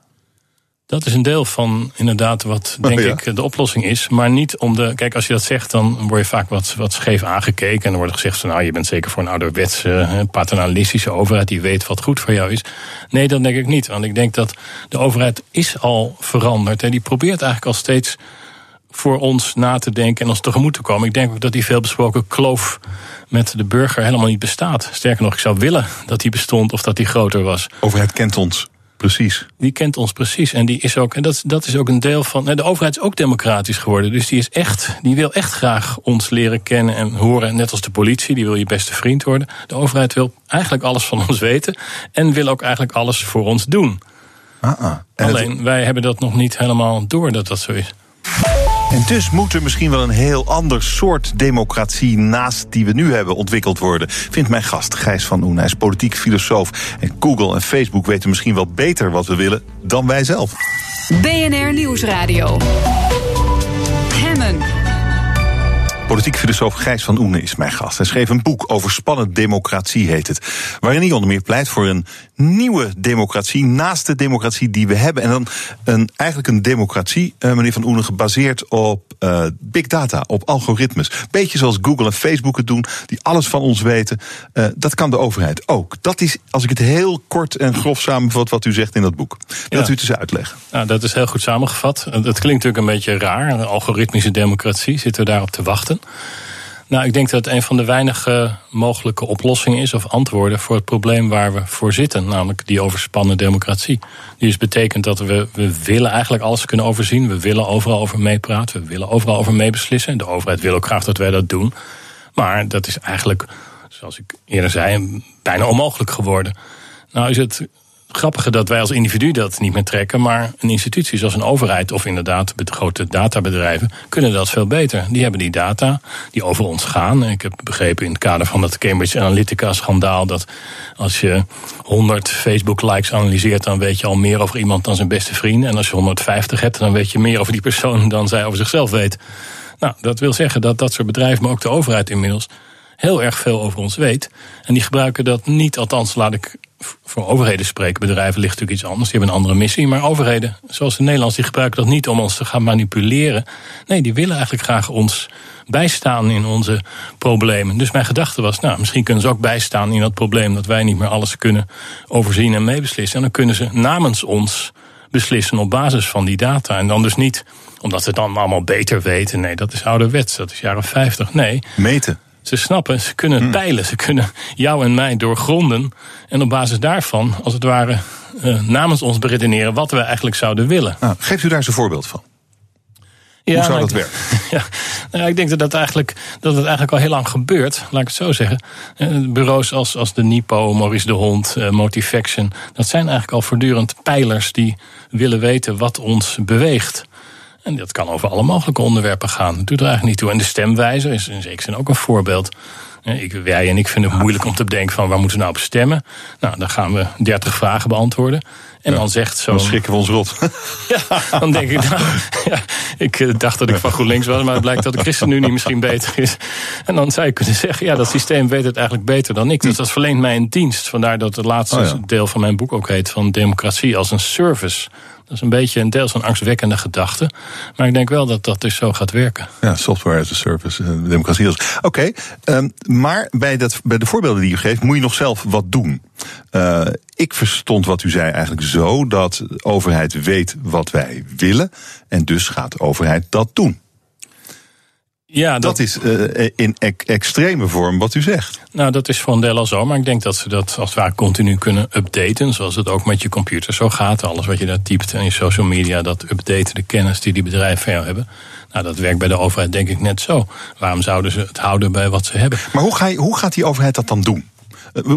Dat is een deel van inderdaad wat, denk ik, de oplossing is. Maar niet om de... Kijk, als je dat zegt, dan word je vaak wat scheef aangekeken. En dan wordt gezegd van, je bent zeker voor een ouderwetse, paternalistische overheid die weet wat goed voor jou is. Nee, dat denk ik niet. Want ik denk dat de overheid is al veranderd. En die probeert eigenlijk al steeds voor ons na te denken en ons tegemoet te komen. Ik denk ook dat die veelbesproken kloof met de burger helemaal niet bestaat. Sterker nog, ik zou willen dat die bestond of dat die groter was. Overheid kent ons. Precies. Die kent ons precies. En die is ook. En dat is ook een deel van. De overheid is ook democratisch geworden. Dus die wil echt graag ons leren kennen en horen. Net als de politie, die wil je beste vriend worden. De overheid wil eigenlijk alles van ons weten. En wil ook eigenlijk alles voor ons doen. Alleen wij hebben dat nog niet helemaal door dat dat zo is. En dus moet er misschien wel een heel ander soort democratie naast die we nu hebben ontwikkeld worden, vindt mijn gast Gijs van Oenen. Hij is politiek filosoof en Google en Facebook weten misschien wel beter wat we willen dan wij zelf. BNR Nieuwsradio. Hemmen. Politiek filosoof Gijs van Oenen is mijn gast. Hij schreef een boek over spannende democratie, heet het. Waarin hij onder meer pleit voor een nieuwe democratie naast de democratie die we hebben. En dan eigenlijk een democratie, meneer van Oenen, gebaseerd op big data, op algoritmes. Beetje zoals Google en Facebook het doen, die alles van ons weten. Dat kan de overheid ook. Dat is, als ik het heel kort en grof samenvat, wat u zegt in dat boek. Laat u het eens uitleggen. Nou, dat is heel goed samengevat. Dat klinkt natuurlijk een beetje raar. Een algoritmische democratie, zitten we daarop te wachten? Nou, ik denk dat het een van de weinige mogelijke oplossingen is of antwoorden voor het probleem waar we voor zitten, namelijk die overspannen democratie. Die dus betekent dat we willen eigenlijk alles kunnen overzien, we willen overal over meepraten, we willen overal over meebeslissen. De overheid wil ook graag dat wij dat doen, maar dat is eigenlijk, zoals ik eerder zei, bijna onmogelijk geworden. Nou is het grappige dat wij als individu dat niet meer trekken, maar een institutie zoals een overheid of inderdaad grote databedrijven kunnen dat veel beter. Die hebben die data die over ons gaan. Ik heb begrepen in het kader van dat Cambridge Analytica-schandaal dat als je 100 Facebook-likes analyseert, dan weet je al meer over iemand dan zijn beste vriend. En als je 150 hebt, dan weet je meer over die persoon dan zij over zichzelf weet. Nou, dat wil zeggen dat dat soort bedrijven, maar ook de overheid inmiddels, heel erg veel over ons weet. En die gebruiken dat niet, althans laat ik voor overheden spreken. Bedrijven ligt natuurlijk iets anders, die hebben een andere missie. Maar overheden, zoals de Nederlanders, die gebruiken dat niet om ons te gaan manipuleren. Nee, die willen eigenlijk graag ons bijstaan in onze problemen. Dus mijn gedachte was, nou, misschien kunnen ze ook bijstaan in dat probleem dat wij niet meer alles kunnen overzien en meebeslissen. En dan kunnen ze namens ons beslissen op basis van die data. En dan dus niet omdat ze het dan allemaal beter weten. Nee, dat is ouderwets, dat is jaren 50. Nee. Meten. Ze snappen, ze kunnen peilen, ze kunnen jou en mij doorgronden. En op basis daarvan, als het ware, namens ons beredeneren wat we eigenlijk zouden willen. Nou, geeft u daar eens een voorbeeld van? Ja, hoe zou dat werken? Ja, ik denk dat het eigenlijk al heel lang gebeurt, laat ik het zo zeggen. Bureaus als de Nipo, Maurice de Hond, Motifaction, dat zijn eigenlijk al voortdurend peilers die willen weten wat ons beweegt. En dat kan over alle mogelijke onderwerpen gaan. Dat doet er eigenlijk niet toe. En de stemwijzer is in zekere zin ook een voorbeeld. Wij en ik vinden het moeilijk om te bedenken van waar moeten we nou op stemmen. Nou, dan gaan we 30 vragen beantwoorden. En dan zegt zo'n... Dan schrikken we ons rot. Ja, dan denk ik, nou, ja, ik dacht dat ik van GroenLinks was, maar het blijkt dat de ChristenUnie misschien beter is. En dan zou je kunnen zeggen, ja, dat systeem weet het eigenlijk beter dan ik. Dus dat verleent mij een dienst. Vandaar dat het laatste deel van mijn boek ook heet van democratie als een service. Dat is een beetje een deels een angstwekkende gedachte. Maar ik denk wel dat dat dus zo gaat werken. Ja, software as a service, democratie als... Oké, maar bij de voorbeelden die u geeft moet je nog zelf wat doen. Ik verstond wat u zei eigenlijk zo dat de overheid weet wat wij willen. En dus gaat de overheid dat doen. Ja, dat is in extreme vorm wat u zegt. Nou, dat is voor een deel al zo, maar ik denk dat ze dat als het ware continu kunnen updaten. Zoals het ook met je computer zo gaat. Alles wat je daar typt en je social media, dat updaten de kennis die bedrijven van jou hebben. Nou, dat werkt bij de overheid denk ik net zo. Waarom zouden ze het houden bij wat ze hebben? Maar hoe gaat die overheid dat dan doen?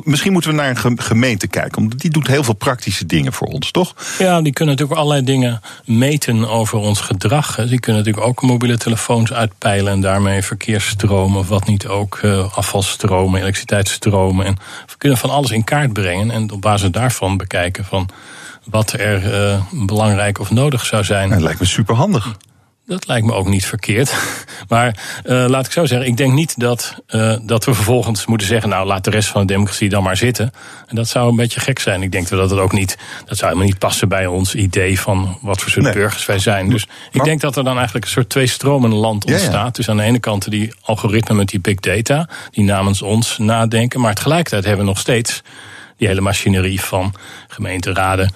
Misschien moeten we naar een gemeente kijken, omdat die doet heel veel praktische dingen voor ons, toch? Ja, die kunnen natuurlijk allerlei dingen meten over ons gedrag. Die kunnen natuurlijk ook mobiele telefoons uitpeilen en daarmee verkeersstromen of wat niet ook, afvalstromen, elektriciteitsstromen. En we kunnen van alles in kaart brengen en op basis daarvan bekijken van wat er belangrijk of nodig zou zijn. Dat lijkt me superhandig. Dat lijkt me ook niet verkeerd. Maar laat ik zo zeggen, ik denk niet dat we vervolgens moeten zeggen, nou, laat de rest van de democratie dan maar zitten. En dat zou een beetje gek zijn. Ik denk dat het ook niet, dat zou helemaal niet passen bij ons idee van wat voor soort burgers wij zijn. Dus ik denk dat er dan eigenlijk een soort twee stromen land ontstaat. Ja, ja. Dus aan de ene kant die algoritmen met die big data, die namens ons nadenken. Maar tegelijkertijd hebben we nog steeds die hele machinerie van gemeenteraden,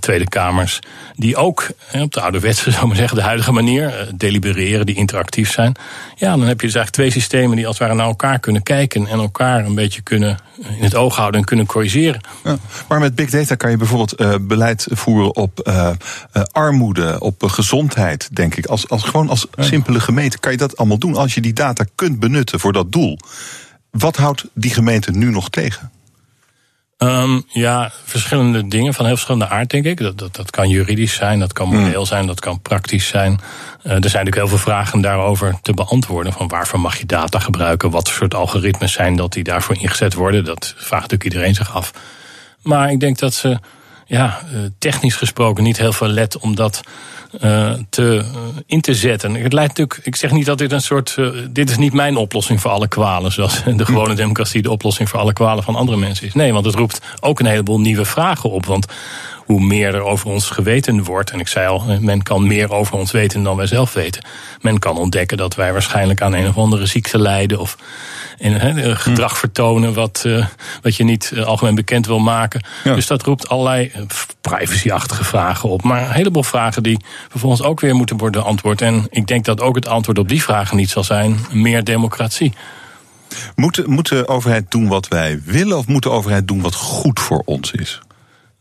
Tweede Kamers, die ook op de ouderwetse, zou maar zeggen, de huidige manier delibereren, die interactief zijn. Ja, dan heb je dus eigenlijk twee systemen die als het ware naar elkaar kunnen kijken en elkaar een beetje kunnen in het oog houden en kunnen corrigeren. Ja, maar met big data kan je bijvoorbeeld beleid voeren op armoede, op gezondheid, denk ik. Gewoon als simpele gemeente kan je dat allemaal doen als je die data kunt benutten voor dat doel. Wat houdt die gemeente nu nog tegen? Verschillende dingen van heel verschillende aard, denk ik. Dat kan juridisch zijn, dat kan moreel zijn, dat kan praktisch zijn. Er zijn natuurlijk heel veel vragen daarover te beantwoorden. Van waarvoor mag je data gebruiken? Wat soort algoritmes zijn dat die daarvoor ingezet worden? Dat vraagt natuurlijk iedereen zich af. Maar ik denk dat ze technisch gesproken niet heel veel let om dat in te zetten. Het leidt natuurlijk, ik zeg niet dat dit een soort... dit is niet mijn oplossing voor alle kwalen, zoals de gewone democratie de oplossing voor alle kwalen van andere mensen is. Nee, want het roept ook een heleboel nieuwe vragen op. Want hoe meer er over ons geweten wordt, en ik zei al, men kan meer over ons weten dan wij zelf weten. Men kan ontdekken dat wij waarschijnlijk aan een of andere ziekte lijden of gedrag vertonen wat je niet algemeen bekend wil maken. Ja. Dus dat roept allerlei privacyachtige vragen op. Maar een heleboel vragen die vervolgens ook weer moeten worden beantwoord. En ik denk dat ook het antwoord op die vragen niet zal zijn meer democratie. Moet de overheid doen wat wij willen of moet de overheid doen wat goed voor ons is?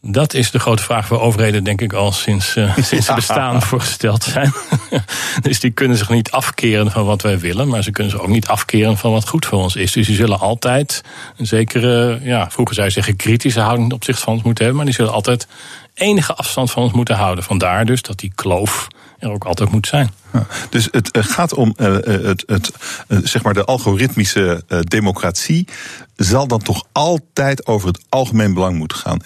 Dat is de grote vraag voor overheden, denk ik, al sinds ze bestaan voorgesteld zijn. Dus die kunnen zich niet afkeren van wat wij willen, maar ze kunnen zich ook niet afkeren van wat goed voor ons is. Dus die zullen altijd een zekere, vroeger zou je zeggen kritische houding ten opzichte van ons moeten hebben, maar die zullen altijd enige afstand van ons moeten houden. Vandaar dus dat die kloof er ook altijd moet zijn. Ja, dus het gaat om zeg maar de algoritmische democratie zal dan toch altijd over het algemeen belang moeten gaan.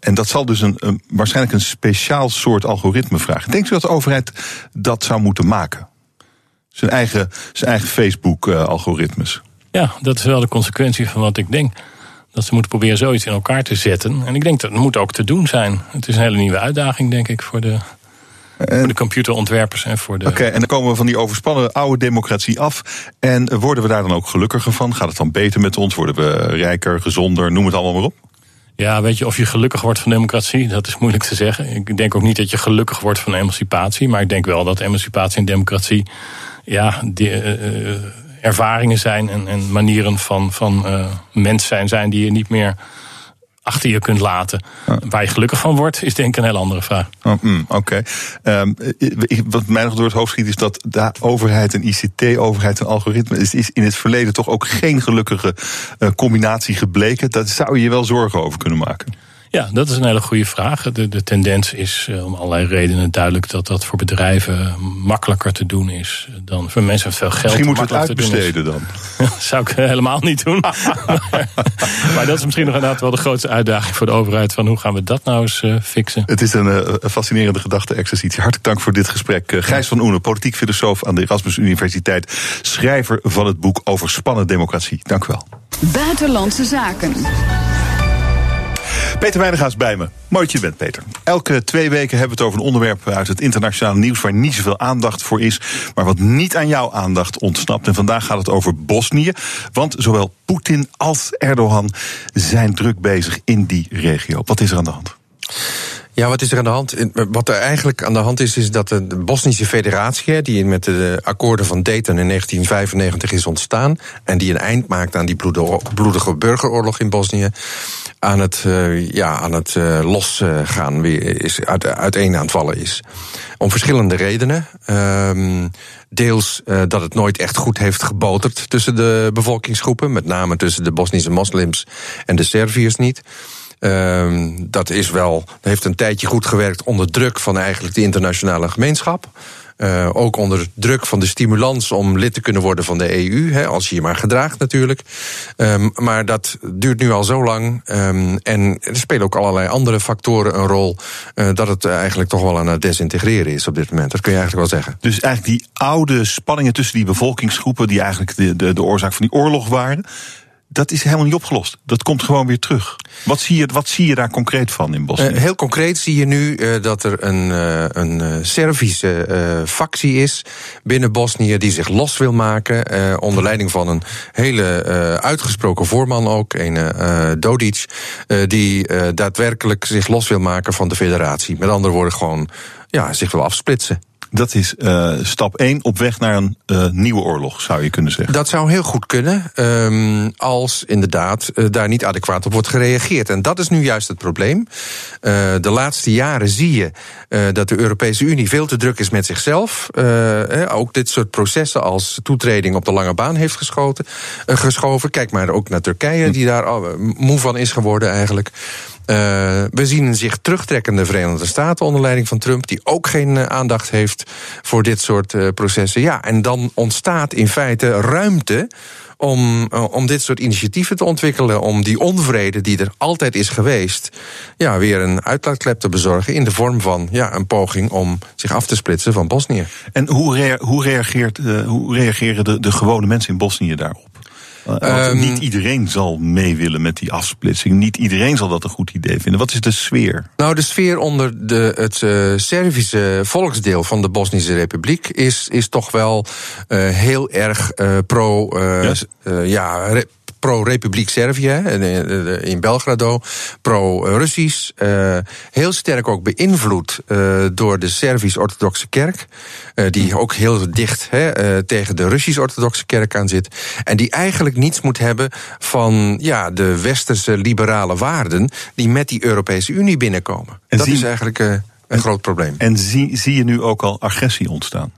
En dat zal dus waarschijnlijk een speciaal soort algoritme vragen. Denkt u dat de overheid dat zou moeten maken? zijn eigen Facebook-algoritmes. Ja, dat is wel de consequentie van wat ik denk. Dat ze moeten proberen zoiets in elkaar te zetten. En ik denk dat het moet ook te doen zijn. Het is een hele nieuwe uitdaging, denk ik, voor de computerontwerpers. Oké, en dan komen we van die overspannen oude democratie af. En worden we daar dan ook gelukkiger van? Gaat het dan beter met ons? Worden we rijker, gezonder? Noem het allemaal maar op. Ja, weet je, of je gelukkig wordt van democratie, dat is moeilijk te zeggen. Ik denk ook niet dat je gelukkig wordt van emancipatie. Maar ik denk wel dat emancipatie en democratie ervaringen zijn en manieren van mens zijn die je niet meer achter je kunt laten. Waar je gelukkig van wordt, is denk ik een heel andere vraag. Oké. Wat mij nog door het hoofd schiet is dat de overheid en ICT-overheid en algoritme is in het verleden toch ook geen gelukkige combinatie gebleken. Daar zou je wel zorgen over kunnen maken. Ja, dat is een hele goede vraag. De tendens is om allerlei redenen duidelijk dat voor bedrijven makkelijker te doen is dan voor mensen met veel geld. Misschien moeten we het uitbesteden dan. Dat zou ik helemaal niet doen. Maar dat is misschien nog inderdaad wel de grootste uitdaging voor de overheid. Van hoe gaan we dat nou eens fixen? Het is een fascinerende gedachte-exercitie. Hartelijk dank voor dit gesprek. Gijs van Oenen, politiek filosoof aan de Erasmus Universiteit. Schrijver van het boek Overspannen Democratie. Dank u wel. Buitenlandse Zaken. Peter Wijninga is bij me. Mooi dat je bent, Peter. Elke 2 weken hebben we het over een onderwerp uit het internationale nieuws waar niet zoveel aandacht voor is, maar wat niet aan jouw aandacht ontsnapt. En vandaag gaat het over Bosnië, want zowel Poetin als Erdogan zijn druk bezig in die regio. Wat is er aan de hand? Ja, wat is er aan de hand? Wat er eigenlijk aan de hand is dat de Bosnische Federatie, die met de akkoorden van Dayton in 1995 is ontstaan en die een eind maakt aan die bloedige burgeroorlog in Bosnië, aan het losgaan weer is, uiteen aan het vallen is. Om verschillende redenen. Deels dat het nooit echt goed heeft geboterd tussen de bevolkingsgroepen, met name tussen de Bosnische moslims en de Serviërs niet. Dat heeft een tijdje goed gewerkt onder druk van eigenlijk de internationale gemeenschap. Ook onder druk van de stimulans om lid te kunnen worden van de EU. Als je je maar gedraagt natuurlijk. Maar dat duurt nu al zo lang. En er spelen ook allerlei andere factoren een rol. Dat het eigenlijk toch wel aan het desintegreren is op dit moment. Dat kun je eigenlijk wel zeggen. Dus eigenlijk die oude spanningen tussen die bevolkingsgroepen, die eigenlijk de oorzaak van die oorlog waren, dat is helemaal niet opgelost. Dat komt gewoon weer terug. Wat zie je daar concreet van in Bosnië? Heel concreet zie je nu dat er een Servische factie is binnen Bosnië die zich los wil maken. Onder leiding van een hele uitgesproken voorman ook, een Dodic. Die daadwerkelijk zich los wil maken van de federatie. Met andere woorden gewoon zich wil afsplitsen. Dat is stap 1 op weg naar een nieuwe oorlog, zou je kunnen zeggen. Dat zou heel goed kunnen, als inderdaad daar niet adequaat op wordt gereageerd. En dat is nu juist het probleem. De laatste jaren zie je dat de Europese Unie veel te druk is met zichzelf. Ook dit soort processen als toetreding op de lange baan heeft geschoven. Kijk maar ook naar Turkije, die daar moe van is geworden eigenlijk. We zien een zich terugtrekkende Verenigde Staten onder leiding van Trump, die ook geen aandacht heeft voor dit soort processen. Ja, en dan ontstaat in feite ruimte om dit soort initiatieven te ontwikkelen, om die onvrede die er altijd is geweest, weer een uitlaatklep te bezorgen in de vorm van een poging om zich af te splitsen van Bosnië. En hoe reageren de gewone mensen in Bosnië daarop? Want niet iedereen zal mee willen met die afsplitsing. Niet iedereen zal dat een goed idee vinden. Wat is de sfeer? Nou, de sfeer onder het Servische volksdeel van de Bosnische Republiek is toch wel heel erg pro-Republiek Servië in Belgrado, pro-Russisch. Heel sterk ook beïnvloed door de Servisch-Orthodoxe Kerk, die ook heel dicht tegen de Russisch-Orthodoxe Kerk aan zit, en die eigenlijk niets moet hebben van de westerse liberale waarden die met die Europese Unie binnenkomen. En dat is eigenlijk een groot probleem. En zie je nu ook al agressie ontstaan?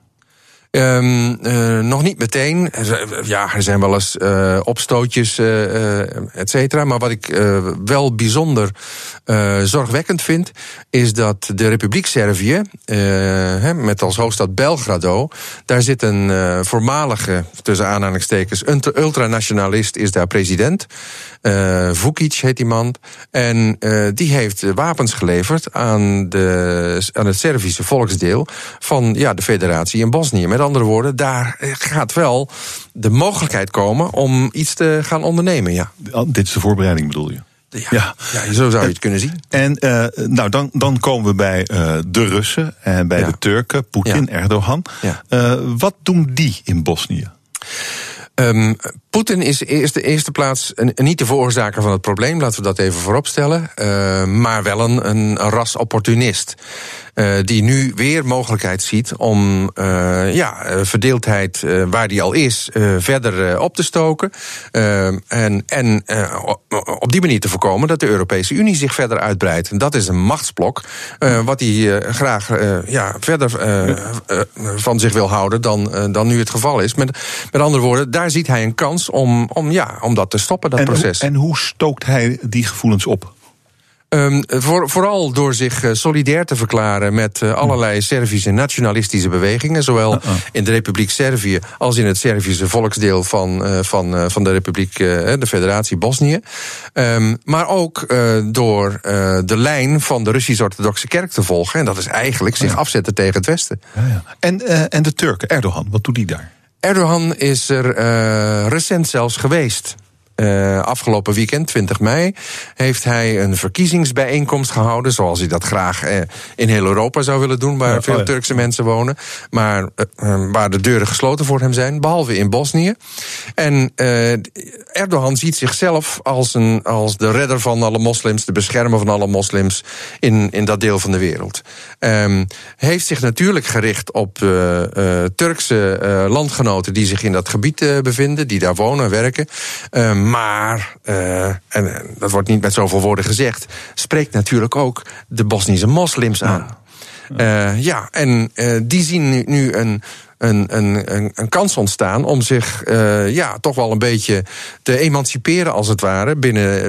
Nog niet meteen. Er zijn wel eens opstootjes, et cetera. Maar wat ik wel bijzonder zorgwekkend vind, is dat de Republiek Servië, met als hoofdstad Belgrado, daar zit een voormalige, tussen aanhalingstekens, ultranationalist is daar president. Vukic heet die man. En die heeft wapens geleverd aan het Servische volksdeel van de federatie in Bosnië. andere woorden, daar gaat wel de mogelijkheid komen om iets te gaan ondernemen. Ja. Dit is de voorbereiding, bedoel je? Ja, zo zou je het kunnen zien. En dan komen we bij de Russen en bij de Turken, Poetin, Erdogan. Ja. Wat doen die in Bosnië? Poetin is in de eerste plaats niet de veroorzaker van het probleem, laten we dat even vooropstellen, maar wel een ras opportunist. Die nu weer mogelijkheid ziet om verdeeldheid waar die al is verder op te stoken. En op die manier te voorkomen dat de Europese Unie zich verder uitbreidt. En dat is een machtsblok wat hij graag verder van zich wil houden dan nu het geval is. Met andere woorden, daar ziet hij een kans om dat te stoppen, dat proces. En hoe stookt hij die gevoelens op? Vooral door zich solidair te verklaren met allerlei Servische nationalistische bewegingen, zowel in de Republiek Servië als in het Servische volksdeel van de Republiek, de Federatie Bosnië. Maar ook door de lijn van de Russisch-Orthodoxe Kerk te volgen. En dat is eigenlijk zich afzetten tegen het Westen. Ja. En de Turken, Erdogan, wat doet die daar? Erdogan is er recent zelfs geweest. Afgelopen weekend, 20 mei, heeft hij een verkiezingsbijeenkomst gehouden, zoals hij dat graag in heel Europa zou willen doen, waar veel Turkse mensen wonen, maar waar de deuren gesloten voor hem zijn, behalve in Bosnië. En Erdogan ziet zichzelf als de redder van alle moslims, de beschermer van alle moslims in dat deel van de wereld. Heeft zich natuurlijk gericht op Turkse landgenoten die zich in dat gebied bevinden, die daar wonen en werken. Maar en dat wordt niet met zoveel woorden gezegd, spreekt natuurlijk ook de Bosnische moslims aan. En die zien nu een kans ontstaan om zich toch wel een beetje te emanciperen, als het ware,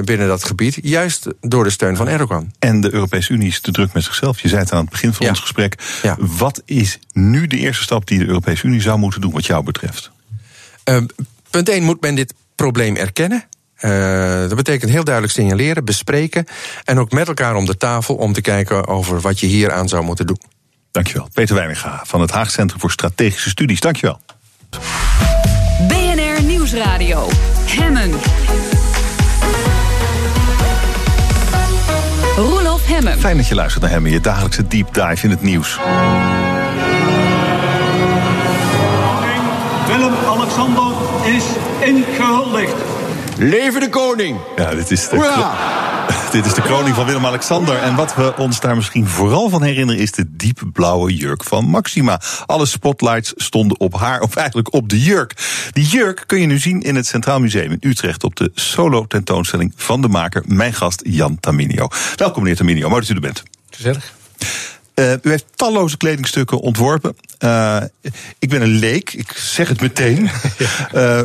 binnen dat gebied, juist door de steun van Erdogan. En de Europese Unie is te druk met zichzelf. Je zei het aan het begin van ons gesprek. Ja. Wat is nu de eerste stap die de Europese Unie zou moeten doen wat jou betreft? Punt 1, moet men dit probleem erkennen. Dat betekent heel duidelijk signaleren, bespreken en ook met elkaar om de tafel om te kijken over wat je hier aan zou moeten doen. Dankjewel. Peter Wijninga van het Haag Centrum voor Strategische Studies. Dankjewel. BNR Nieuwsradio. Hemmen. Roelof Hemmen. Fijn dat je luistert naar Hemmen, je dagelijkse deep dive in het nieuws. Willem-Alexander is ingelicht. Leven de koning! Ja, dit is de kroning van Willem-Alexander. En wat we ons daar misschien vooral van herinneren is de diep blauwe jurk van Maxima. Alle spotlights stonden op haar, of eigenlijk op de jurk. Die jurk kun je nu zien in het Centraal Museum in Utrecht op de solo-tentoonstelling van de maker, mijn gast Jan Taminiau. Welkom, meneer Taminiau, mooi dat u er bent. Gezellig. U heeft talloze kledingstukken ontworpen. Ik ben een leek, ik zeg het meteen,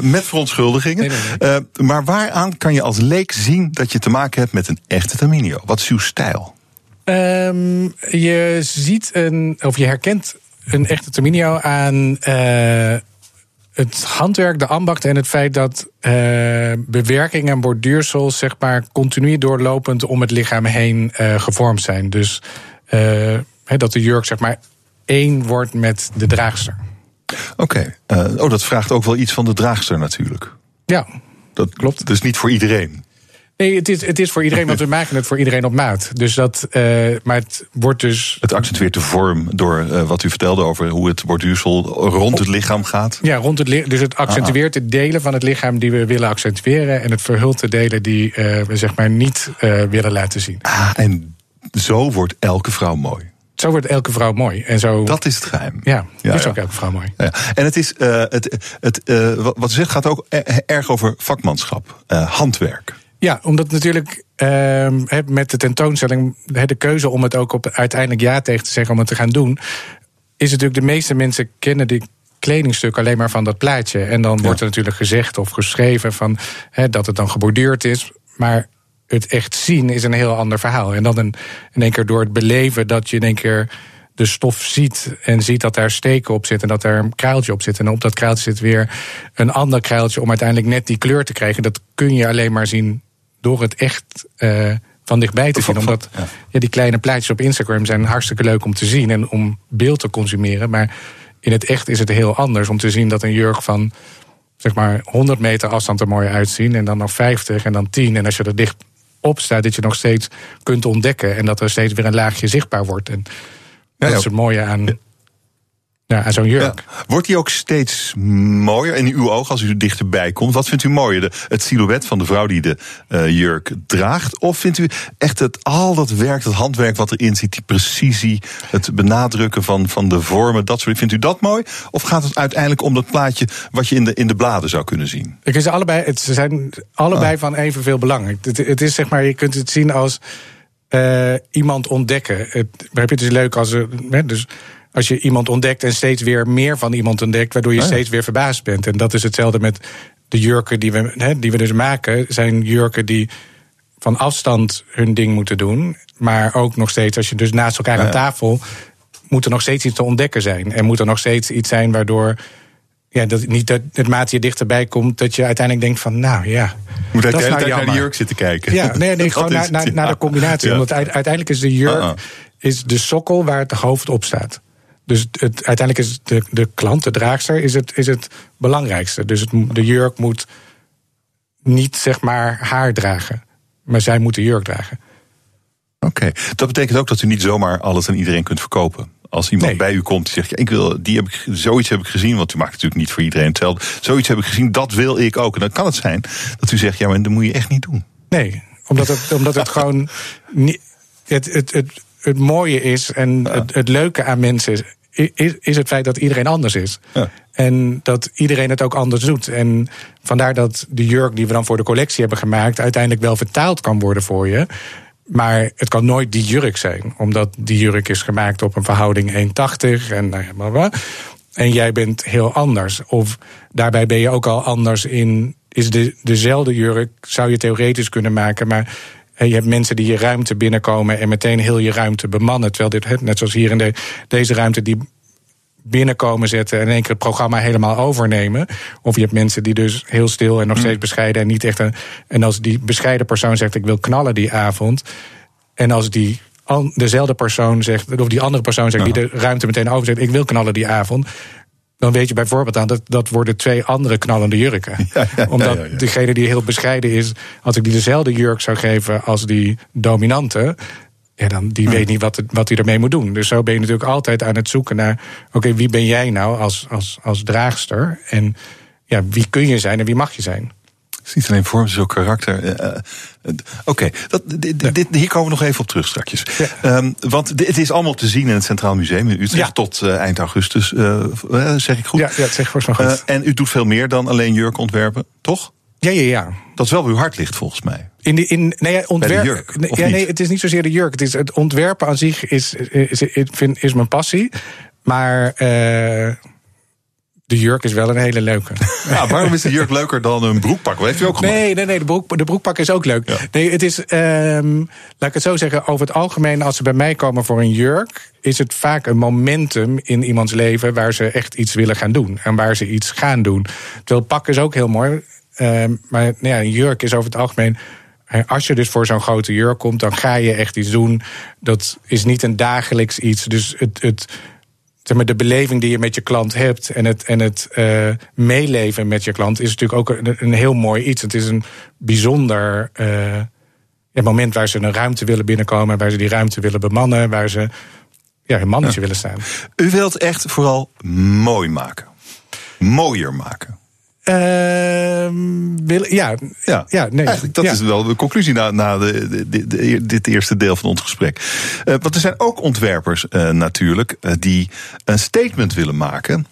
met verontschuldigingen. Nee. Maar waaraan kan je als leek zien dat je te maken hebt met een echte Taminiau? Wat is uw stijl? Je herkent een echte Taminiau aan het handwerk, de ambacht en het feit dat bewerking en borduursels, zeg maar, continu doorlopend om het lichaam heen gevormd zijn. Dus dat de jurk, zeg maar, één wordt met de draagster. Oké. Dat vraagt ook wel iets van de draagster natuurlijk. Ja, dat klopt. Dus niet voor iedereen. Nee, het is voor iedereen, want we maken het voor iedereen op maat. Dus maar het wordt dus... Het accentueert de vorm door wat u vertelde over hoe het borduursel rond het lichaam gaat. Ja, rond het lichaam. Dus het accentueert de delen van het lichaam die we willen accentueren. En het verhult de delen die we, zeg maar, niet willen laten zien. En zo wordt elke vrouw mooi. Zo wordt elke vrouw mooi. En zo... Dat is het geheim. Ja, is ook elke vrouw mooi. Ja. En het is, wat u zegt gaat ook erg over vakmanschap, handwerk. Ja, omdat natuurlijk met de tentoonstelling, de keuze om het ook op uiteindelijk ja tegen te zeggen om het te gaan doen, is natuurlijk de meeste mensen kennen die kledingstuk alleen maar van dat plaatje. En dan wordt er natuurlijk gezegd of geschreven van, dat het dan geborduurd is, maar het echt zien is een heel ander verhaal. En dan in één keer door het beleven dat je in één keer de stof ziet en ziet dat daar steken op zit en dat daar een kraaltje op zit. En op dat kraaltje zit weer een ander kraaltje om uiteindelijk net die kleur te krijgen. Dat kun je alleen maar zien door het echt van dichtbij te zien. Omdat die kleine plaatjes op Instagram zijn hartstikke leuk om te zien en om beeld te consumeren. Maar In het echt is het heel anders om te zien dat een jurk van zeg maar 100 meter afstand er mooi uitzien. En dan nog 50 en dan 10. En als je er dicht op staat, dat je nog steeds kunt ontdekken. En dat er steeds weer een laagje zichtbaar wordt. En dat is het mooie aan zo'n jurk. Ja. Wordt die ook steeds mooier in uw oog als u er dichterbij komt? Wat vindt u mooier? Het silhouet van de vrouw die de jurk draagt? Of vindt u echt al dat werk, dat handwerk wat erin zit, die precisie, het benadrukken van de vormen, dat soort. Vindt u dat mooi? Of gaat het uiteindelijk om dat plaatje wat je in de bladen zou kunnen zien? Ze zijn allebei van evenveel belang. Het is zeg maar, je kunt het zien als iemand ontdekken. Het is leuk als als je iemand ontdekt en steeds weer meer van iemand ontdekt, waardoor je steeds weer verbaasd bent. En dat is hetzelfde met de jurken die we dus maken. Zijn jurken die van afstand hun ding moeten doen. Maar ook nog steeds, als je dus naast elkaar aan tafel, moet er nog steeds iets te ontdekken zijn. En moet er nog steeds iets zijn waardoor, het maatje je dichterbij komt, dat je uiteindelijk denkt van, moet dat is nou jammer. Naar de jurk zitten kijken. Ja, nee gewoon naar de combinatie. Ja. Want uiteindelijk is de jurk is de sokkel waar het hoofd op staat. Dus uiteindelijk is de klant, de draagster, is het belangrijkste. Dus de jurk moet niet zeg maar haar dragen, maar zij moet de jurk dragen. Oké, dat betekent ook dat u niet zomaar alles aan iedereen kunt verkopen. Als iemand bij u komt die zegt, zoiets heb ik gezien, want u maakt natuurlijk niet voor iedereen hetzelfde. Zoiets heb ik gezien, dat wil ik ook. En dan kan het zijn dat u zegt, maar dat moet je echt niet doen. Nee, omdat het gewoon niet. Het mooie is en het leuke aan mensen is het feit dat iedereen anders is. Ja. En dat iedereen het ook anders doet. En vandaar dat de jurk die we dan voor de collectie hebben gemaakt uiteindelijk wel vertaald kan worden voor je. Maar het kan nooit die jurk zijn. Omdat die jurk is gemaakt op een verhouding 1,80 en blablabla. En jij bent heel anders. Of daarbij ben je ook al anders in. Is dezelfde jurk, zou je theoretisch kunnen maken, maar je hebt mensen die je ruimte binnenkomen en meteen heel je ruimte bemannen. Terwijl dit, net zoals hier in deze ruimte, die binnenkomen zetten en in één keer het programma helemaal overnemen. Of je hebt mensen die dus heel stil en nog steeds bescheiden en niet echt en als die bescheiden persoon zegt, ik wil knallen die avond. En als dezelfde persoon zegt, of die andere persoon zegt, die de ruimte meteen overzet, ik wil knallen die avond. Dan weet je bijvoorbeeld aan dat worden twee andere knallende jurken. Omdat degene die heel bescheiden is, als ik die dezelfde jurk zou geven als die dominante, dan die weet niet wat hij ermee moet doen. Dus zo ben je natuurlijk altijd aan het zoeken naar, oké, wie ben jij nou als draagster? En wie kun je zijn en wie mag je zijn? Het is niet alleen vorm, het is ook karakter. Oké, hier komen we nog even op terug straks. Ja. Want het is allemaal te zien in het Centraal Museum in Utrecht tot eind augustus, zeg ik goed? Ja, dat zeg ik volgens mij goed. En u doet veel meer dan alleen jurk ontwerpen, toch? Ja. Dat is wel uw hart ligt volgens mij. Ontwerp, bij de jurk, of niet? Nee, het is niet zozeer de jurk. Het ontwerpen aan zich is mijn passie, maar de jurk is wel een hele leuke. Ja, waarom is de jurk leuker dan een broekpak? Wat heeft u ook gemaakt? Nee, de broekpak is ook leuk. Ja. Nee, het is, laat ik het zo zeggen, over het algemeen, als ze bij mij komen voor een jurk, is het vaak een momentum in iemands leven waar ze echt iets willen gaan doen. En waar ze iets gaan doen. Terwijl pak is ook heel mooi. Maar een jurk is over het algemeen, als je dus voor zo'n grote jurk komt, dan ga je echt iets doen. Dat is niet een dagelijks iets. Dus de beleving die je met je klant hebt en het meeleven met je klant is natuurlijk ook een heel mooi iets. Het is een bijzonder moment waar ze een ruimte willen binnenkomen, waar ze die ruimte willen bemannen, waar ze een mannetje willen staan. U wilt echt vooral mooi maken. Mooier maken. Eigenlijk, dat is wel de conclusie na dit eerste deel van ons gesprek. Want er zijn ook ontwerpers natuurlijk die een statement willen maken.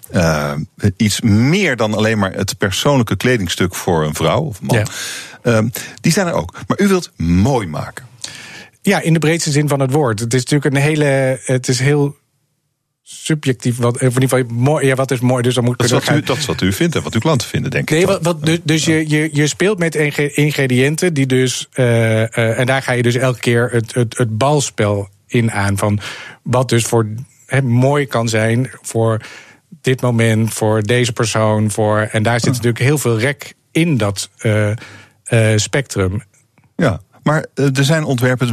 Iets meer dan alleen maar het persoonlijke kledingstuk voor een vrouw of een man. Ja. Die zijn er ook. Maar u wilt mooi maken. Ja, in de breedste zin van het woord. Het is natuurlijk het is heel subjectief, wat is mooi. Dus dan moet dat is wat u vindt en wat uw klanten vinden, denk ik. Je speelt met ingrediënten die dus en daar ga je dus elke keer het balspel in aan van wat dus voor mooi kan zijn voor dit moment, voor deze persoon, en daar zit natuurlijk heel veel rek in dat spectrum. Ja. Maar er zijn ontwerpers.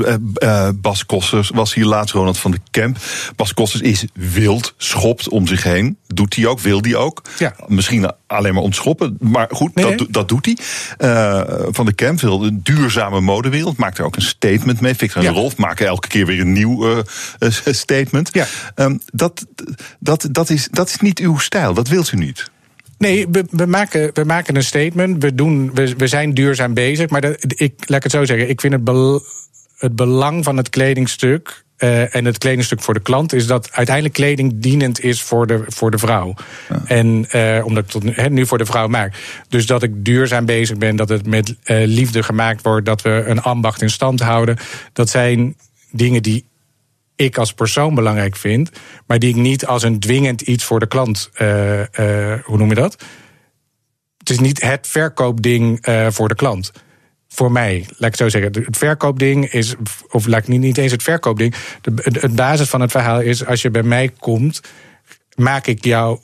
Bas Kossers was hier laatst, Ronald van de Kemp. Bas Kossers is wild, schopt om zich heen. Doet hij ook, wil hij ook. Ja. Misschien alleen maar ontschoppen. Maar goed, dat doet hij. Van de Kemp wil een duurzame modewereld. Maakt er ook een statement mee. Victor en Rolf maken elke keer weer een nieuw statement. Ja. Dat is niet uw stijl. Dat wilt u niet. Nee, we maken een statement. We zijn duurzaam bezig. Maar laat ik het zo zeggen. Ik vind het belang van het kledingstuk. En het kledingstuk voor de klant is dat uiteindelijk kleding dienend is voor de vrouw. Ja. En omdat ik nu voor de vrouw maak. Dus dat ik duurzaam bezig ben. Dat het met liefde gemaakt wordt. Dat we een ambacht in stand houden. Dat zijn dingen die ik als persoon belangrijk vind, maar die ik niet als een dwingend iets voor de klant, hoe noem je dat? Het is niet het verkoopding voor de klant. Voor mij, laat ik het zo zeggen. Het verkoopding is, of laat ik niet eens het verkoopding. Het basis van het verhaal is, als je bij mij komt, maak ik jou,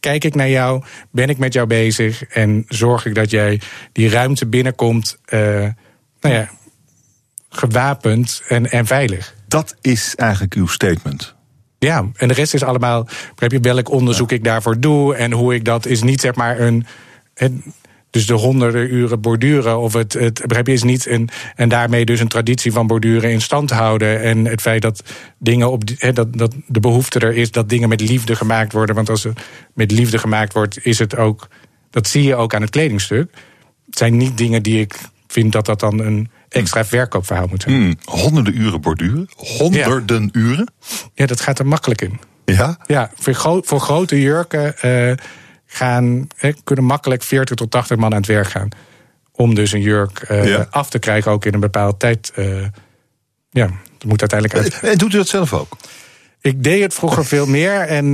kijk ik naar jou, ben ik met jou bezig en zorg ik dat jij die ruimte binnenkomt, gewapend en veilig. Dat is eigenlijk uw statement. Ja, en de rest is allemaal, begrijp je, welk onderzoek ik daarvoor doe en hoe ik dat is niet, zeg maar, dus de honderden uren borduren of het begrijp je, is niet en daarmee dus een traditie van borduren in stand houden en het feit dat dingen dat de behoefte er is dat dingen met liefde gemaakt worden, want als het met liefde gemaakt wordt, is het ook, dat zie je ook aan het kledingstuk. Het zijn niet dingen die ik vind dat dan een extra verkoopverhaal moet zijn. Honderden uren borduren? Honderden uren? Ja, dat gaat er makkelijk in. Ja? Ja, voor grote jurken kunnen makkelijk 40 tot 80 man aan het werk gaan. Om dus een jurk af te krijgen, ook in een bepaalde tijd. Dat moet uiteindelijk uit. En doet u dat zelf ook? Ik deed het vroeger veel meer. En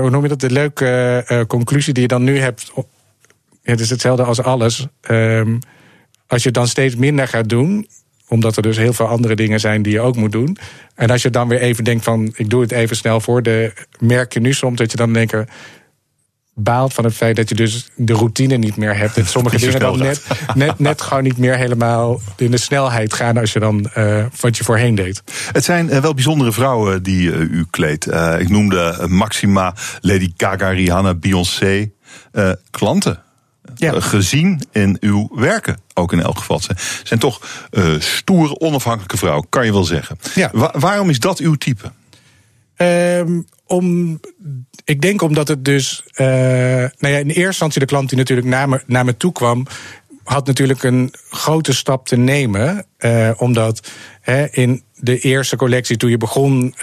hoe noem je dat? De leuke conclusie die je dan nu hebt. Het is hetzelfde als alles. Als je het dan steeds minder gaat doen, omdat er dus heel veel andere dingen zijn die je ook moet doen. En als je dan weer even denkt van, ik doe het even snel voor. Merk je nu soms dat je dan denken baalt van het feit dat je dus de routine niet meer hebt. En sommige dingen dan net gewoon niet meer helemaal in de snelheid gaan als je dan wat je voorheen deed. Het zijn wel bijzondere vrouwen die u kleedt. Ik noemde Maxima, Lady Gaga, Rihanna, Beyoncé, klanten. Ja. Gezien in uw werken, ook in elk geval. Ze zijn toch stoere, onafhankelijke vrouwen, kan je wel zeggen. Ja. Waarom is dat uw type? Ik denk omdat het dus in eerste instantie de klant die natuurlijk naar me toe kwam, had natuurlijk een grote stap te nemen. Omdat in de eerste collectie, toen je begon,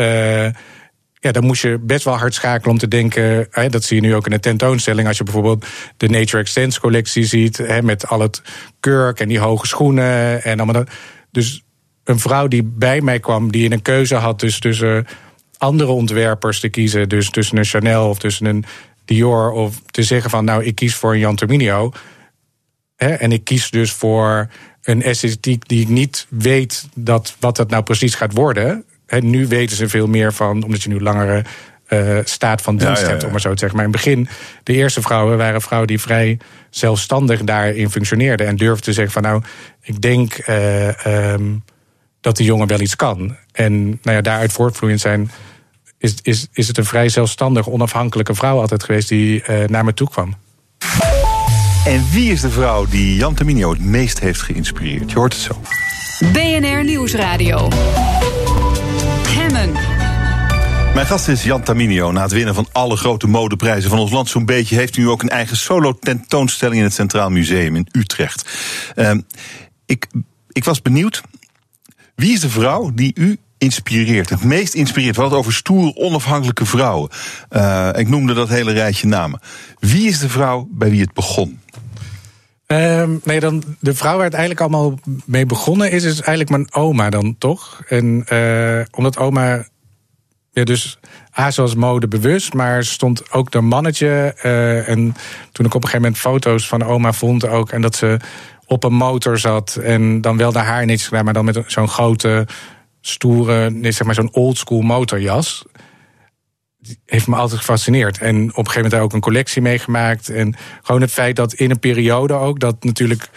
dan moest je best wel hard schakelen om te denken. Dat zie je nu ook in de tentoonstelling. Als je bijvoorbeeld de Nature Extends collectie ziet. Met al het kurk en die hoge schoenen. En allemaal dat. Dus een vrouw die bij mij kwam, die in een keuze had dus tussen andere ontwerpers te kiezen. Dus tussen een Chanel of tussen een Dior. Of te zeggen van, nou, ik kies voor een Jan Taminiau. En ik kies dus voor een esthetiek die ik niet weet wat dat nou precies gaat worden. Nu weten ze veel meer van, omdat je nu langere staat van dienst hebt, om maar zo te zeggen. Maar in het begin, de eerste vrouwen waren vrouwen die vrij zelfstandig daarin functioneerden. En durfden te zeggen van, nou, ik denk dat die jongen wel iets kan. En daaruit voortvloeiend zijn, is het een vrij zelfstandig, onafhankelijke vrouw altijd geweest die naar me toe kwam. En wie is de vrouw die Jan Taminiau het meest heeft geïnspireerd? Je hoort het zo. BNR Nieuwsradio. Mijn gast is Jan Taminiau. Na het winnen van alle grote modeprijzen van ons land zo'n beetje, heeft hij nu ook een eigen solo-tentoonstelling in het Centraal Museum in Utrecht. Ik was benieuwd, wie is de vrouw die u inspireert, het meest inspireert? We hadden het over stoer, onafhankelijke vrouwen. Ik noemde dat hele rijtje namen. Wie is de vrouw bij wie het begon? De vrouw waar het eigenlijk allemaal mee begonnen is eigenlijk mijn oma dan toch. En omdat oma, ze was modebewust, maar stond ook de mannetje. En toen ik op een gegeven moment foto's van oma vond ook, en dat ze op een motor zat en dan wel de haar niets gedaan, maar dan met zo'n grote, stoere, zo'n oldschool motorjas, heeft me altijd gefascineerd. En op een gegeven moment ook een collectie meegemaakt. En gewoon het feit dat in een periode ook dat natuurlijk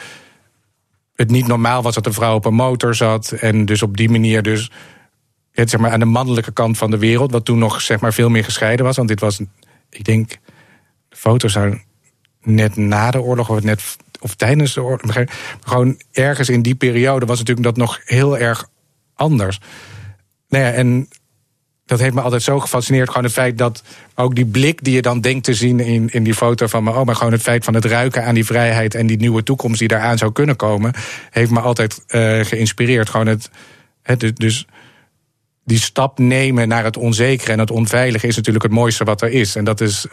het niet normaal was dat een vrouw op een motor zat. En dus op die manier dus het, zeg maar, aan de mannelijke kant van de wereld, wat toen nog, zeg maar, veel meer gescheiden was. Want dit was, ik denk, de foto's zijn net na de oorlog of net of tijdens de oorlog. Gewoon ergens in die periode was natuurlijk dat nog heel erg anders. Nou ja, en dat heeft me altijd zo gefascineerd. Gewoon het feit dat ook die blik die je dan denkt te zien in die foto van mijn oma, gewoon het feit van het ruiken aan die vrijheid en die nieuwe toekomst die daaraan zou kunnen komen, heeft me altijd geïnspireerd. Gewoon dus die stap nemen naar het onzekere en het onveilige is natuurlijk het mooiste wat er is. En dat is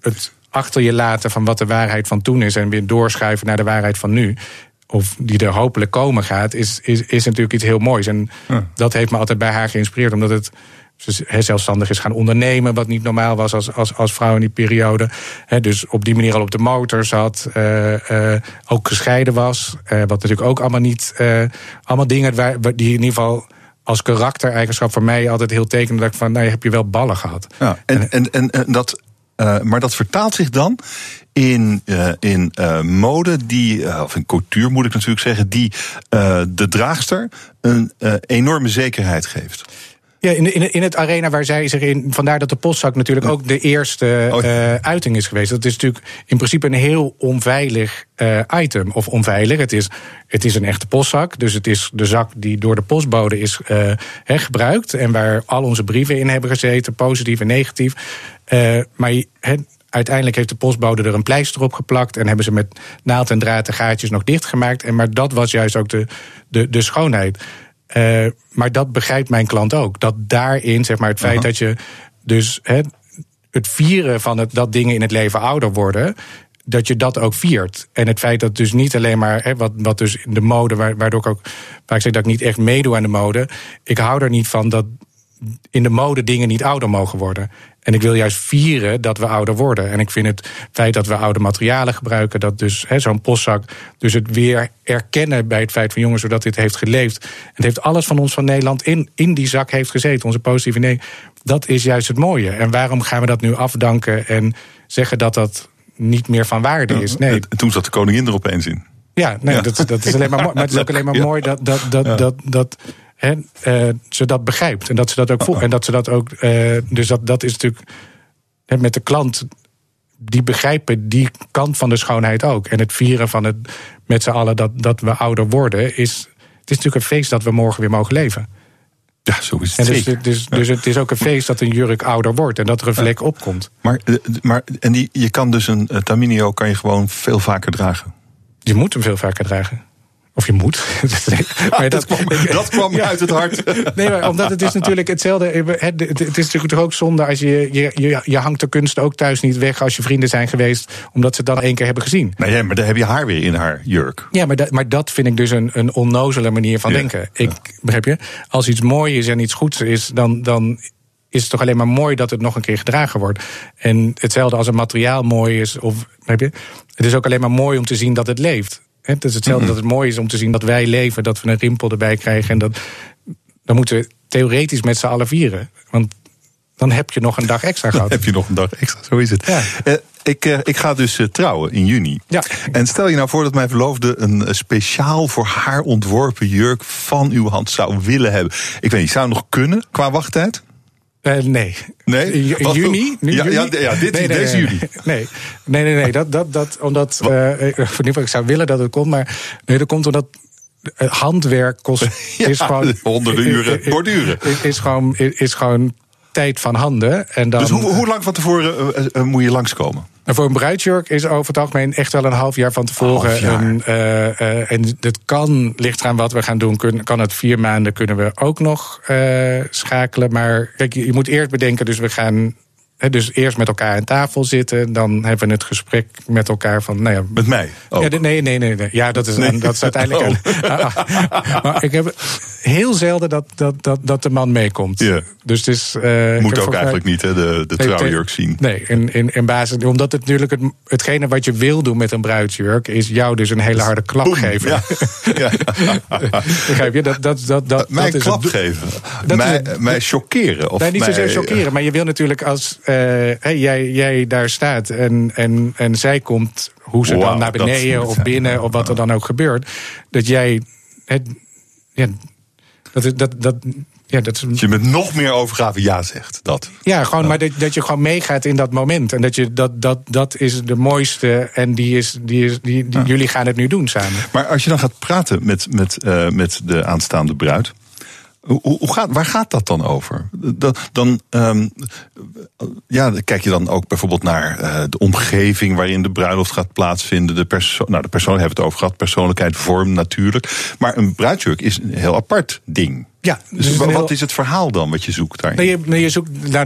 het achter je laten van wat de waarheid van toen is en weer doorschuiven naar de waarheid van nu, of die er hopelijk komen gaat, is natuurlijk iets heel moois. En dat heeft me altijd bij haar geïnspireerd, omdat het zelfstandig is gaan ondernemen, wat niet normaal was als vrouw in die periode. Dus op die manier al op de motor zat, ook gescheiden was, wat natuurlijk ook allemaal niet, allemaal dingen die in ieder geval als karaktereigenschap voor mij altijd heel tekenend, dat ik van, nou, heb je wel ballen gehad. Ja, en dat, maar dat vertaalt zich dan in mode of in couture moet ik natuurlijk zeggen, die de draagster een enorme zekerheid geeft. Ja, in het arena waar zij zich in, vandaar dat de postzak natuurlijk ook de eerste uiting is geweest. Dat is natuurlijk in principe een heel onveilig item. Of onveilig, het is een echte postzak. Dus het is de zak die door de postbode is gebruikt. En waar al onze brieven in hebben gezeten, positief en negatief. Maar uiteindelijk heeft de postbode er een pleister op geplakt en hebben ze met naald en draad de gaatjes nog dichtgemaakt. Maar dat was juist ook de schoonheid. Maar dat begrijpt mijn klant ook. Dat daarin, zeg maar, het feit dat je dus het vieren van dat dingen in het leven ouder worden, dat je dat ook viert. En het feit dat dus niet alleen maar, wat dus in de mode, waardoor ik ook vaak zeg dat ik niet echt meedoe aan de mode. Ik hou er niet van dat in de mode dingen niet ouder mogen worden. En ik wil juist vieren dat we ouder worden. En ik vind het feit dat we oude materialen gebruiken, dat dus zo'n postzak, dus het weer erkennen bij het feit van, jongens, zodat dit heeft geleefd. Het heeft alles van ons van Nederland in die zak heeft gezeten. Onze positieve nee, dat is juist het mooie. En waarom gaan we dat nu afdanken en zeggen dat niet meer van waarde is? Nee. En toen zat de koningin er opeens in. Ja, nee, ja. Dat is alleen maar mooi. Maar het is ook alleen maar mooi dat ze dat begrijpt en dat ze dat ook voelt. En dat ze dat ook. Dus dat is natuurlijk. Met de klant. Die begrijpen die kant van de schoonheid ook. En het vieren van het. Met z'n allen dat we ouder worden. Het is natuurlijk een feest dat we morgen weer mogen leven. Ja, zo is het. En dus het is ook een feest dat een jurk ouder wordt en dat er een vlek opkomt. Je kan dus een Taminiau kan je gewoon veel vaker dragen. Je moet hem veel vaker dragen. Of je moet. Maar dat kwam uit het hart. Nee, maar omdat het is natuurlijk hetzelfde. Het is natuurlijk ook zonde als je hangt de kunst ook thuis niet weg als je vrienden zijn geweest, omdat ze dat één keer hebben gezien. Nou ja, maar dan heb je haar weer in haar jurk. Ja, maar dat vind ik dus een onnozele manier van denken. Begrijp je? Als iets mooi is en iets goeds is, dan is het toch alleen maar mooi dat het nog een keer gedragen wordt. En hetzelfde als een materiaal mooi is. Of, begrijp je? Het is ook alleen maar mooi om te zien dat het leeft. Het is hetzelfde dat het mooi is om te zien dat wij leven, dat we een rimpel erbij krijgen. En dan moeten we theoretisch met z'n allen vieren. Want dan heb je nog een dag extra gehad. Dan heb je nog een dag extra, zo is het. Ja. Ik ga dus trouwen in juni. Ja. En stel je nou voor dat mijn verloofde een speciaal voor haar ontworpen jurk van uw hand zou willen hebben. Ik weet niet, zou het nog kunnen qua wachttijd? Nee. Nee? Juni? Deze juni. Nee. Dat omdat. Ik zou willen dat het kon, maar. Nee, dat komt omdat. Handwerk kost. Is gewoon, honderden uren. Borduren. Is gewoon tijd van handen. En dan, dus hoe lang van tevoren moet je langskomen? En voor een bruidsjurk is over het algemeen echt wel een half jaar van tevoren. En dat kan, ligt eraan wat we gaan doen, kan het 4 maanden kunnen we ook nog schakelen. Maar kijk, je moet eerst bedenken, dus we gaan eerst met elkaar aan tafel zitten. Dan hebben we het gesprek met elkaar van, nou ja. Met mij? Oh. Ja, nee. Ja, dat is uiteindelijk. Maar ik heb heel zelden dat de man meekomt. Yeah. Dus het is. Moet ook eigenlijk niet, hè, de trouwjurk zien. Nee, in basis. Omdat het natuurlijk hetgene wat je wil doen met een bruidsjurk is jou dus een hele harde klap geven. Ja. Begrijp je? Mij klap geven. Mij chockeren. Niet zozeer chockeren, maar je wil natuurlijk als. jij daar staat en zij komt, hoe ze dan naar beneden of binnen of wat er dan ook gebeurt, dat jij... Dat je met nog meer overgave ja zegt. Dat. Ja, gewoon, maar dat je gewoon meegaat in dat moment. En dat je dat is de mooiste. En die jullie gaan het nu doen samen. Maar als je dan gaat praten met de aanstaande bruid. Waar gaat dat dan over? Kijk je dan ook bijvoorbeeld naar de omgeving waarin de bruiloft gaat plaatsvinden. De persoon hebben we het over gehad. Persoonlijkheid, vorm natuurlijk. Maar een bruidsjurk is een heel apart ding. Ja, dus wat is het verhaal dan wat je zoekt daarin?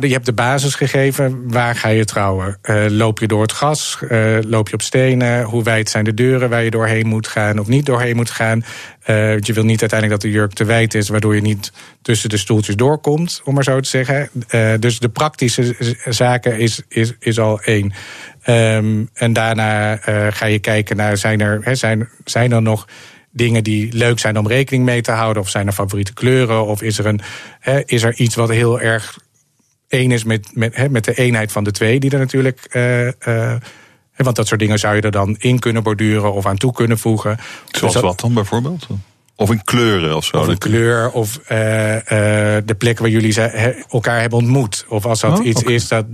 Je hebt de basis gegeven. Waar ga je trouwen? Loop je door het gas? Loop je op stenen? Hoe wijd zijn de deuren waar je doorheen moet gaan of niet doorheen moet gaan? Je wil niet uiteindelijk dat de jurk te wijd is, waardoor je niet tussen de stoeltjes doorkomt, om maar zo te zeggen. Dus de praktische zaken is al één. En daarna ga je kijken naar, zijn er nog dingen die leuk zijn om rekening mee te houden? Of zijn er favoriete kleuren? Of is er iets wat heel erg één is met de eenheid van de twee? Die er natuurlijk... want dat soort dingen zou je er dan in kunnen borduren of aan toe kunnen voegen. Zoals wat dan bijvoorbeeld? Of in kleuren of zo? Of in kleur of de plek waar jullie elkaar hebben ontmoet. Of als dat iets is dat...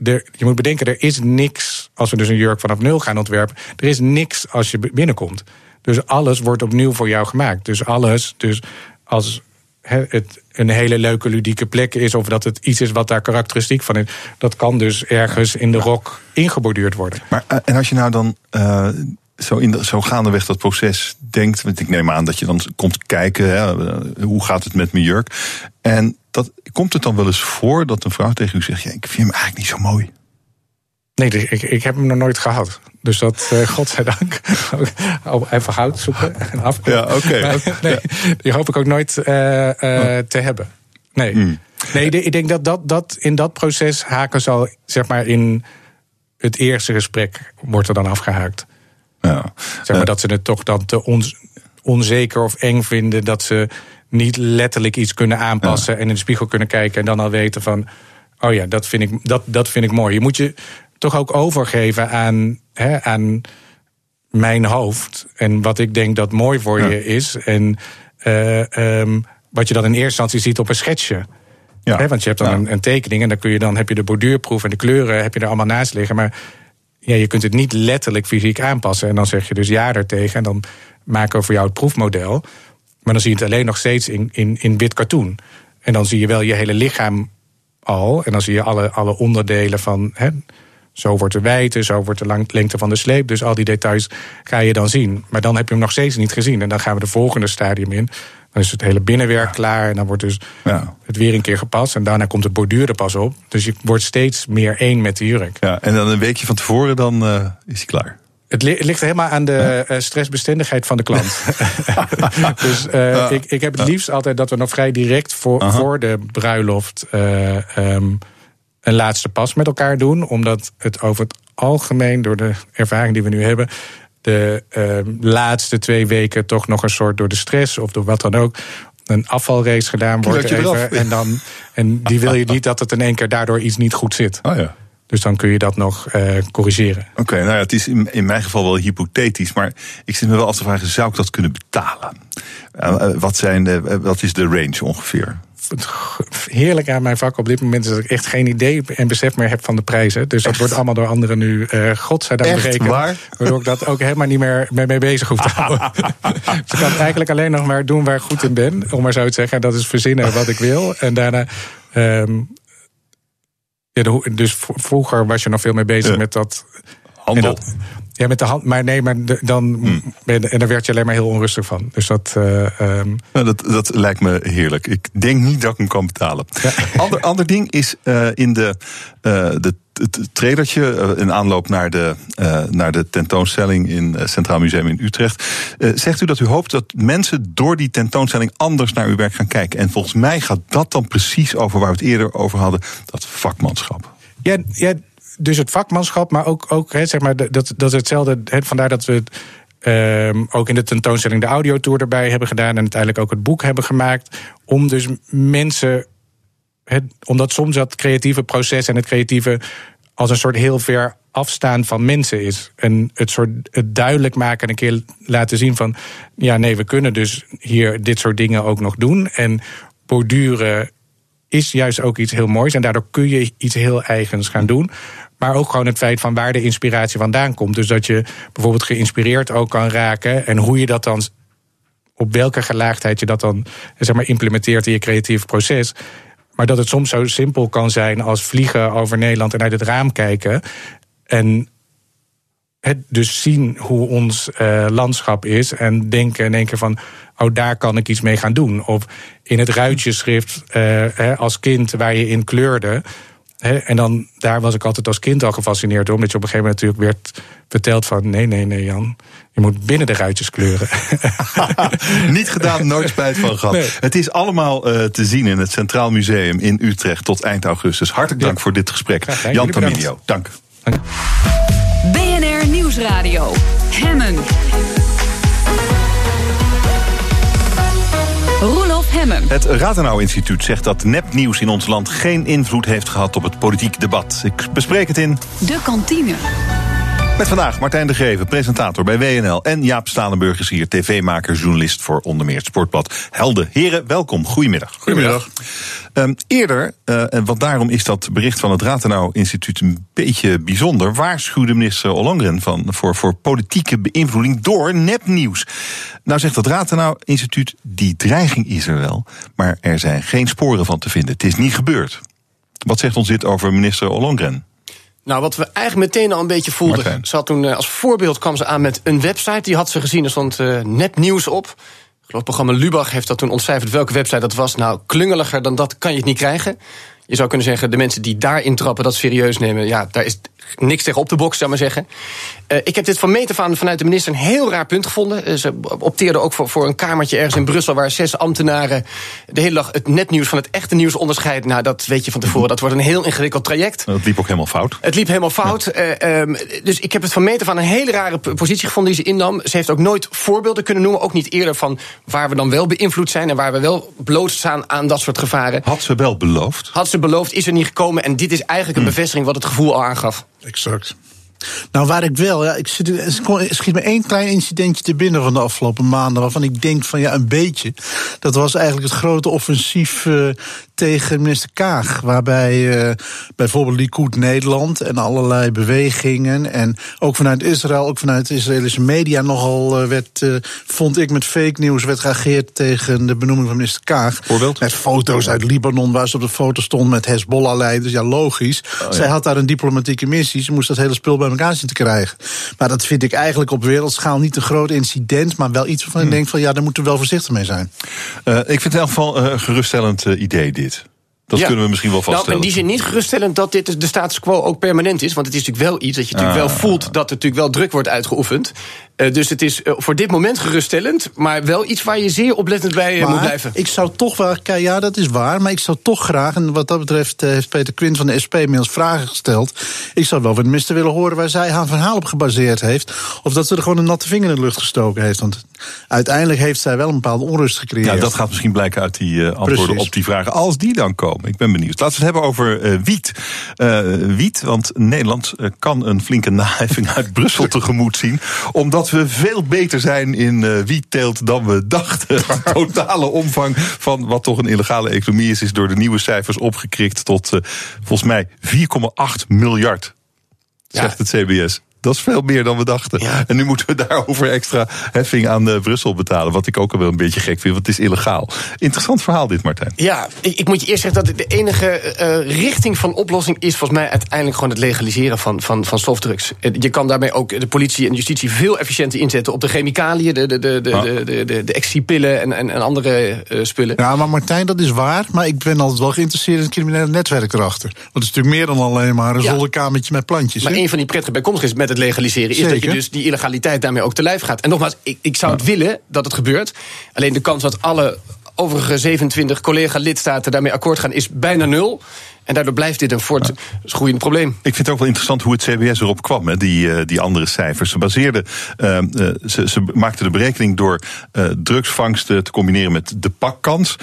Je moet bedenken, er is niks... Als we dus een jurk vanaf nul gaan ontwerpen... Er is niks als je binnenkomt. Dus alles wordt opnieuw voor jou gemaakt. Dus als het een hele leuke ludieke plek is... of dat het iets is wat daar karakteristiek van is... dat kan dus ergens in de rok ingeborduurd worden. Maar en als je nou dan zo gaandeweg dat proces denkt... want ik neem aan dat je dan komt kijken... Hè, hoe gaat het met mijn jurk? En komt het dan wel eens voor dat een vrouw tegen u zegt... Ja, ik vind hem eigenlijk niet zo mooi? Nee, ik heb hem nog nooit gehad. Dus dat, godzijdank. Even hout zoeken en afkomen. Ja, oké. Nee, die hoop ik ook nooit te hebben. Nee. Nee, ik denk dat in dat proces haken zal, zeg maar, in het eerste gesprek wordt er dan afgehaakt. Ja. Zeg maar dat ze het toch dan te onzeker of eng vinden, dat ze niet letterlijk iets kunnen aanpassen en in de spiegel kunnen kijken en dan al weten van, oh ja, dat vind ik mooi. Je moet je toch ook overgeven aan mijn hoofd en wat ik denk dat mooi voor je is. En wat je dan in eerste instantie ziet op een schetsje. Ja. Want je hebt dan een tekening en dan heb je de borduurproef en de kleuren heb je er allemaal naast liggen. Maar ja, je kunt het niet letterlijk fysiek aanpassen. En dan zeg je dus ja daartegen en dan maken we voor jou het proefmodel. Maar dan zie je het alleen nog steeds in wit cartoon. En dan zie je wel je hele lichaam al. En dan zie je alle onderdelen van... Zo wordt de wijdte, zo wordt de lengte van de sleep. Dus al die details ga je dan zien. Maar dan heb je hem nog steeds niet gezien. En dan gaan we de volgende stadium in. Dan is het hele binnenwerk klaar. En dan wordt dus het weer een keer gepast. En daarna komt het borduur er pas op. Dus je wordt steeds meer één met de jurk. Ja, en dan een weekje van tevoren dan is hij klaar. Het ligt helemaal aan de stressbestendigheid van de klant. Dus ik heb het liefst altijd dat we nog vrij direct voor de bruiloft... een laatste pas met elkaar doen. Omdat het over het algemeen, door de ervaring die we nu hebben... de laatste 2 weken toch nog een soort door de stress... of door wat dan ook, een afvalrace gedaan wordt. En die wil je niet dat het in één keer daardoor iets niet goed zit. Oh ja. Dus dan kun je dat nog corrigeren. Oké, nou ja, het is in mijn geval wel hypothetisch. Maar ik zit me wel af te vragen, zou ik dat kunnen betalen? Wat is de range ongeveer? Heerlijk aan mijn vak op dit moment is dat ik echt geen idee en besef meer heb van de prijzen. Dus dat wordt allemaal door anderen nu godzijdank berekend. Waardoor ik dat ook helemaal niet meer mee bezig hoef te houden. Dus ik kan eigenlijk alleen nog maar doen waar ik goed in ben. Om maar zo te zeggen, dat is verzinnen wat ik wil. En daarna... dus vroeger was je nog veel mee bezig met dat... Handel. Met de hand. Maar nee, maar dan. En daar werd je alleen maar heel onrustig van. Dus dat. Dat lijkt me heerlijk. Ik denk niet dat ik hem kan betalen. Ja. Ander ding is in het trailertje, in aanloop naar de tentoonstelling in Centraal Museum in Utrecht. Zegt u dat u hoopt dat mensen door die tentoonstelling anders naar uw werk gaan kijken? En volgens mij gaat dat dan precies over waar we het eerder over hadden: dat vakmanschap. Ja. Dus het vakmanschap, maar ook zeg maar, dat is hetzelfde. Vandaar dat we ook in de tentoonstelling de audiotour erbij hebben gedaan... en uiteindelijk ook het boek hebben gemaakt... om dus mensen omdat soms dat creatieve proces en het creatieve als een soort heel ver afstaan van mensen is. En het soort het duidelijk maken en een keer laten zien van, ja nee, we kunnen dus hier dit soort dingen ook nog doen. En borduren is juist ook iets heel moois. En daardoor kun je iets heel eigens gaan doen. Maar ook gewoon het feit van waar de inspiratie vandaan komt. Dus dat je bijvoorbeeld geïnspireerd ook kan raken. En hoe je dat dan, op welke gelaagdheid je dat dan zeg maar implementeert in je creatief proces. Maar dat het soms zo simpel kan zijn als vliegen over Nederland en uit het raam kijken. En het dus zien hoe ons landschap is. En denken in één keer van, oh daar kan ik iets mee gaan doen. Of in het ruitjeschrift als kind waar je in kleurde. En dan, daar was ik altijd als kind al gefascineerd door. Omdat je op een gegeven moment natuurlijk werd verteld van, nee Jan, je moet binnen de ruitjes kleuren. Niet gedaan, nooit spijt van gehad. Nee. Het is allemaal te zien in het Centraal Museum in Utrecht tot eind augustus. Hartelijk dank voor dit gesprek. Graag, Jan Taminiau, dank. BNR Nieuwsradio, Hemmen. Roelof Hemmen. Het Rathenau-instituut zegt dat nepnieuws in ons land geen invloed heeft gehad op het politiek debat. Ik bespreek het in De Kantine. Met vandaag Martijn de Greve, presentator bij WNL. En Jaap Stalenburg is hier, tv-maker, journalist voor onder meer het Sportblad. Helden, heren, welkom. Goedemiddag. Eerder, want daarom is dat bericht van het Rathenau-instituut een beetje bijzonder, waarschuwde minister Ollongren voor politieke beïnvloeding door nepnieuws. Nou zegt het Rathenau-instituut, die dreiging is er wel, maar er zijn geen sporen van te vinden. Het is niet gebeurd. Wat zegt ons dit over minister Ollongren? Nou, wat we eigenlijk meteen al een beetje voelden. Martijn. Ze had toen als voorbeeld kwam ze aan met een website. Die had ze gezien, er stond nepnieuws op. Ik geloof het programma Lubach heeft dat toen ontcijferd welke website dat was. Nou, klungeliger dan dat kan je het niet krijgen. Je zou kunnen zeggen, de mensen die daarin trappen, dat serieus nemen, ja, daar is niks tegen op de box, zou maar zeggen. Ik heb dit van meet af aan vanuit de minister een heel raar punt gevonden. Ze opteerde ook voor een kamertje ergens in Brussel, waar 6 ambtenaren de hele dag het nepnieuws van het echte nieuws onderscheiden. Nou, dat weet je van tevoren. Dat wordt een heel ingewikkeld traject. Dat liep ook helemaal fout. Het liep helemaal fout. Ja. Dus ik heb het van meet af aan een hele rare positie gevonden die ze innam. Ze heeft ook nooit voorbeelden kunnen noemen, ook niet eerder van waar we dan wel beïnvloed zijn en waar we wel blootstaan aan dat soort gevaren. Had ze wel beloofd? Had ze beloofd, is er niet gekomen. En dit is eigenlijk een bevestiging wat het gevoel al aangaf. Exact. Nou, waar ik wel, ja, er schiet me één klein incidentje te binnen van de afgelopen maanden, waarvan ik denk van ja, een beetje. Dat was eigenlijk het grote offensief tegen minister Kaag, waarbij bijvoorbeeld Likud Nederland en allerlei bewegingen en ook vanuit Israël, ook vanuit de Israëlische media nogal vond ik met fake nieuws werd geageerd tegen de benoeming van minister Kaag. Voorbeeld? Met foto's uit Libanon waar ze op de foto stond met Hezbollah-leiders, ja logisch. Oh, ja. Zij had daar een diplomatieke missie, ze moest dat hele spul bij elkaar zien te krijgen. Maar dat vind ik eigenlijk op wereldschaal niet een groot incident, maar wel iets waarvan ik denk van ja, daar moeten we wel voorzichtig mee zijn. Ik vind het in elk geval een geruststellend idee dit. Dat kunnen we misschien wel vaststellen. Nou, in die zin niet geruststellend dat dit de status quo ook permanent is. Want het is natuurlijk wel iets dat je natuurlijk wel voelt dat er natuurlijk wel druk wordt uitgeoefend. Dus het is voor dit moment geruststellend, maar wel iets waar je zeer oplettend bij moet blijven. Ik zou toch wel, ja dat is waar, maar ik zou toch graag, en wat dat betreft heeft Peter Quint van de SP inmiddels vragen gesteld, ik zou wel van de minister willen horen waar zij haar verhaal op gebaseerd heeft, of dat ze er gewoon een natte vinger in de lucht gestoken heeft. Want uiteindelijk heeft zij wel een bepaalde onrust gecreëerd. Ja, dat gaat misschien blijken uit die antwoorden op die vragen, als die dan komen. Ik ben benieuwd. Laten we het hebben over wiet. Wiet, want Nederland kan een flinke naheffing uit Brussel tegemoet zien, omdat we veel beter zijn in wietteelt dan we dachten. De totale omvang van wat toch een illegale economie is door de nieuwe cijfers opgekrikt tot volgens mij 4,8 miljard, zegt het CBS. Dat is veel meer dan we dachten. Ja. En nu moeten we daarover extra heffing aan Brussel betalen. Wat ik ook al wel een beetje gek vind, want het is illegaal. Interessant verhaal dit, Martijn. Ja, ik moet je eerst zeggen dat de enige richting van oplossing is volgens mij uiteindelijk gewoon het legaliseren van softdrugs. Je kan daarmee ook de politie en justitie veel efficiënter inzetten op de chemicaliën, de XC-pillen en andere spullen. Ja, maar Martijn, dat is waar. Maar ik ben altijd wel geïnteresseerd in het criminele netwerk erachter. Want het is natuurlijk meer dan alleen maar een zolderkamertje met plantjes. Maar een van die prettige bijkomstigheden met het legaliseren is dat je dus die illegaliteit daarmee ook te lijf gaat. En nogmaals, ik zou het willen dat het gebeurt. Alleen de kans dat alle overige 27 collega-lidstaten daarmee akkoord gaan is bijna nul. En daardoor blijft dit een voortgroeiend probleem. Ik vind het ook wel interessant hoe het CBS erop kwam, hè, die andere cijfers. Ze maakten de berekening door drugsvangsten te combineren met de pakkans.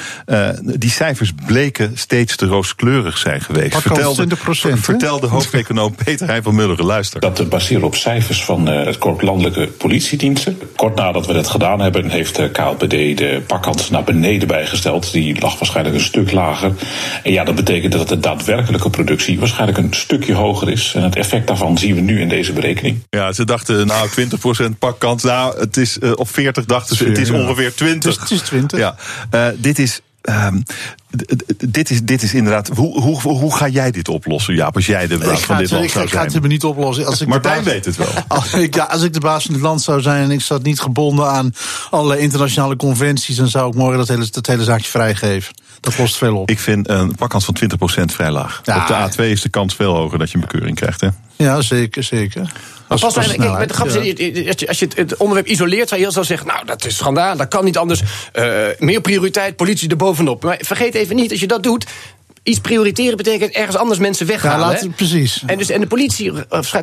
Die cijfers bleken steeds te rooskleurig zijn geweest. Pakkans 20%. Vertelde hoofdeconoom Peter Hein van Mulleren, luister. Dat baseert op cijfers van het Korps Landelijke Politiediensten. Kort nadat we dat gedaan hebben, heeft KLPD de pakkans naar beneden bijgesteld. Die lag waarschijnlijk een stuk lager. En ja, dat betekent dat het daadwerkelijke productie waarschijnlijk een stukje hoger is. En het effect daarvan zien we nu in deze berekening. Ja, ze dachten, 20% pakkans. Het is op 40 dachten ze, het is ongeveer 20. Het is 20. Ja, dit is inderdaad... Hoe ga jij dit oplossen, Jaap, als jij de baas van dit land zou zijn? Ik ga het helemaal niet oplossen. Martijn weet het wel. Als ik de baas van dit land zou zijn en ik zat niet gebonden aan allerlei internationale conventies, dan zou ik morgen dat hele zaakje vrijgeven. Dat lost veel op. Ik vind een pakkans van 20% vrij laag. Ja. Op de A2 is de kans veel hoger dat je een bekeuring krijgt, hè? Ja, zeker. Als je het onderwerp isoleert, zou je heel snel zeggen, dat is schandaal, dat kan niet anders. Meer prioriteit, politie erbovenop. Maar vergeet even niet, als je dat doet, iets prioriteren betekent ergens anders mensen weghalen. Ja, precies. En de politie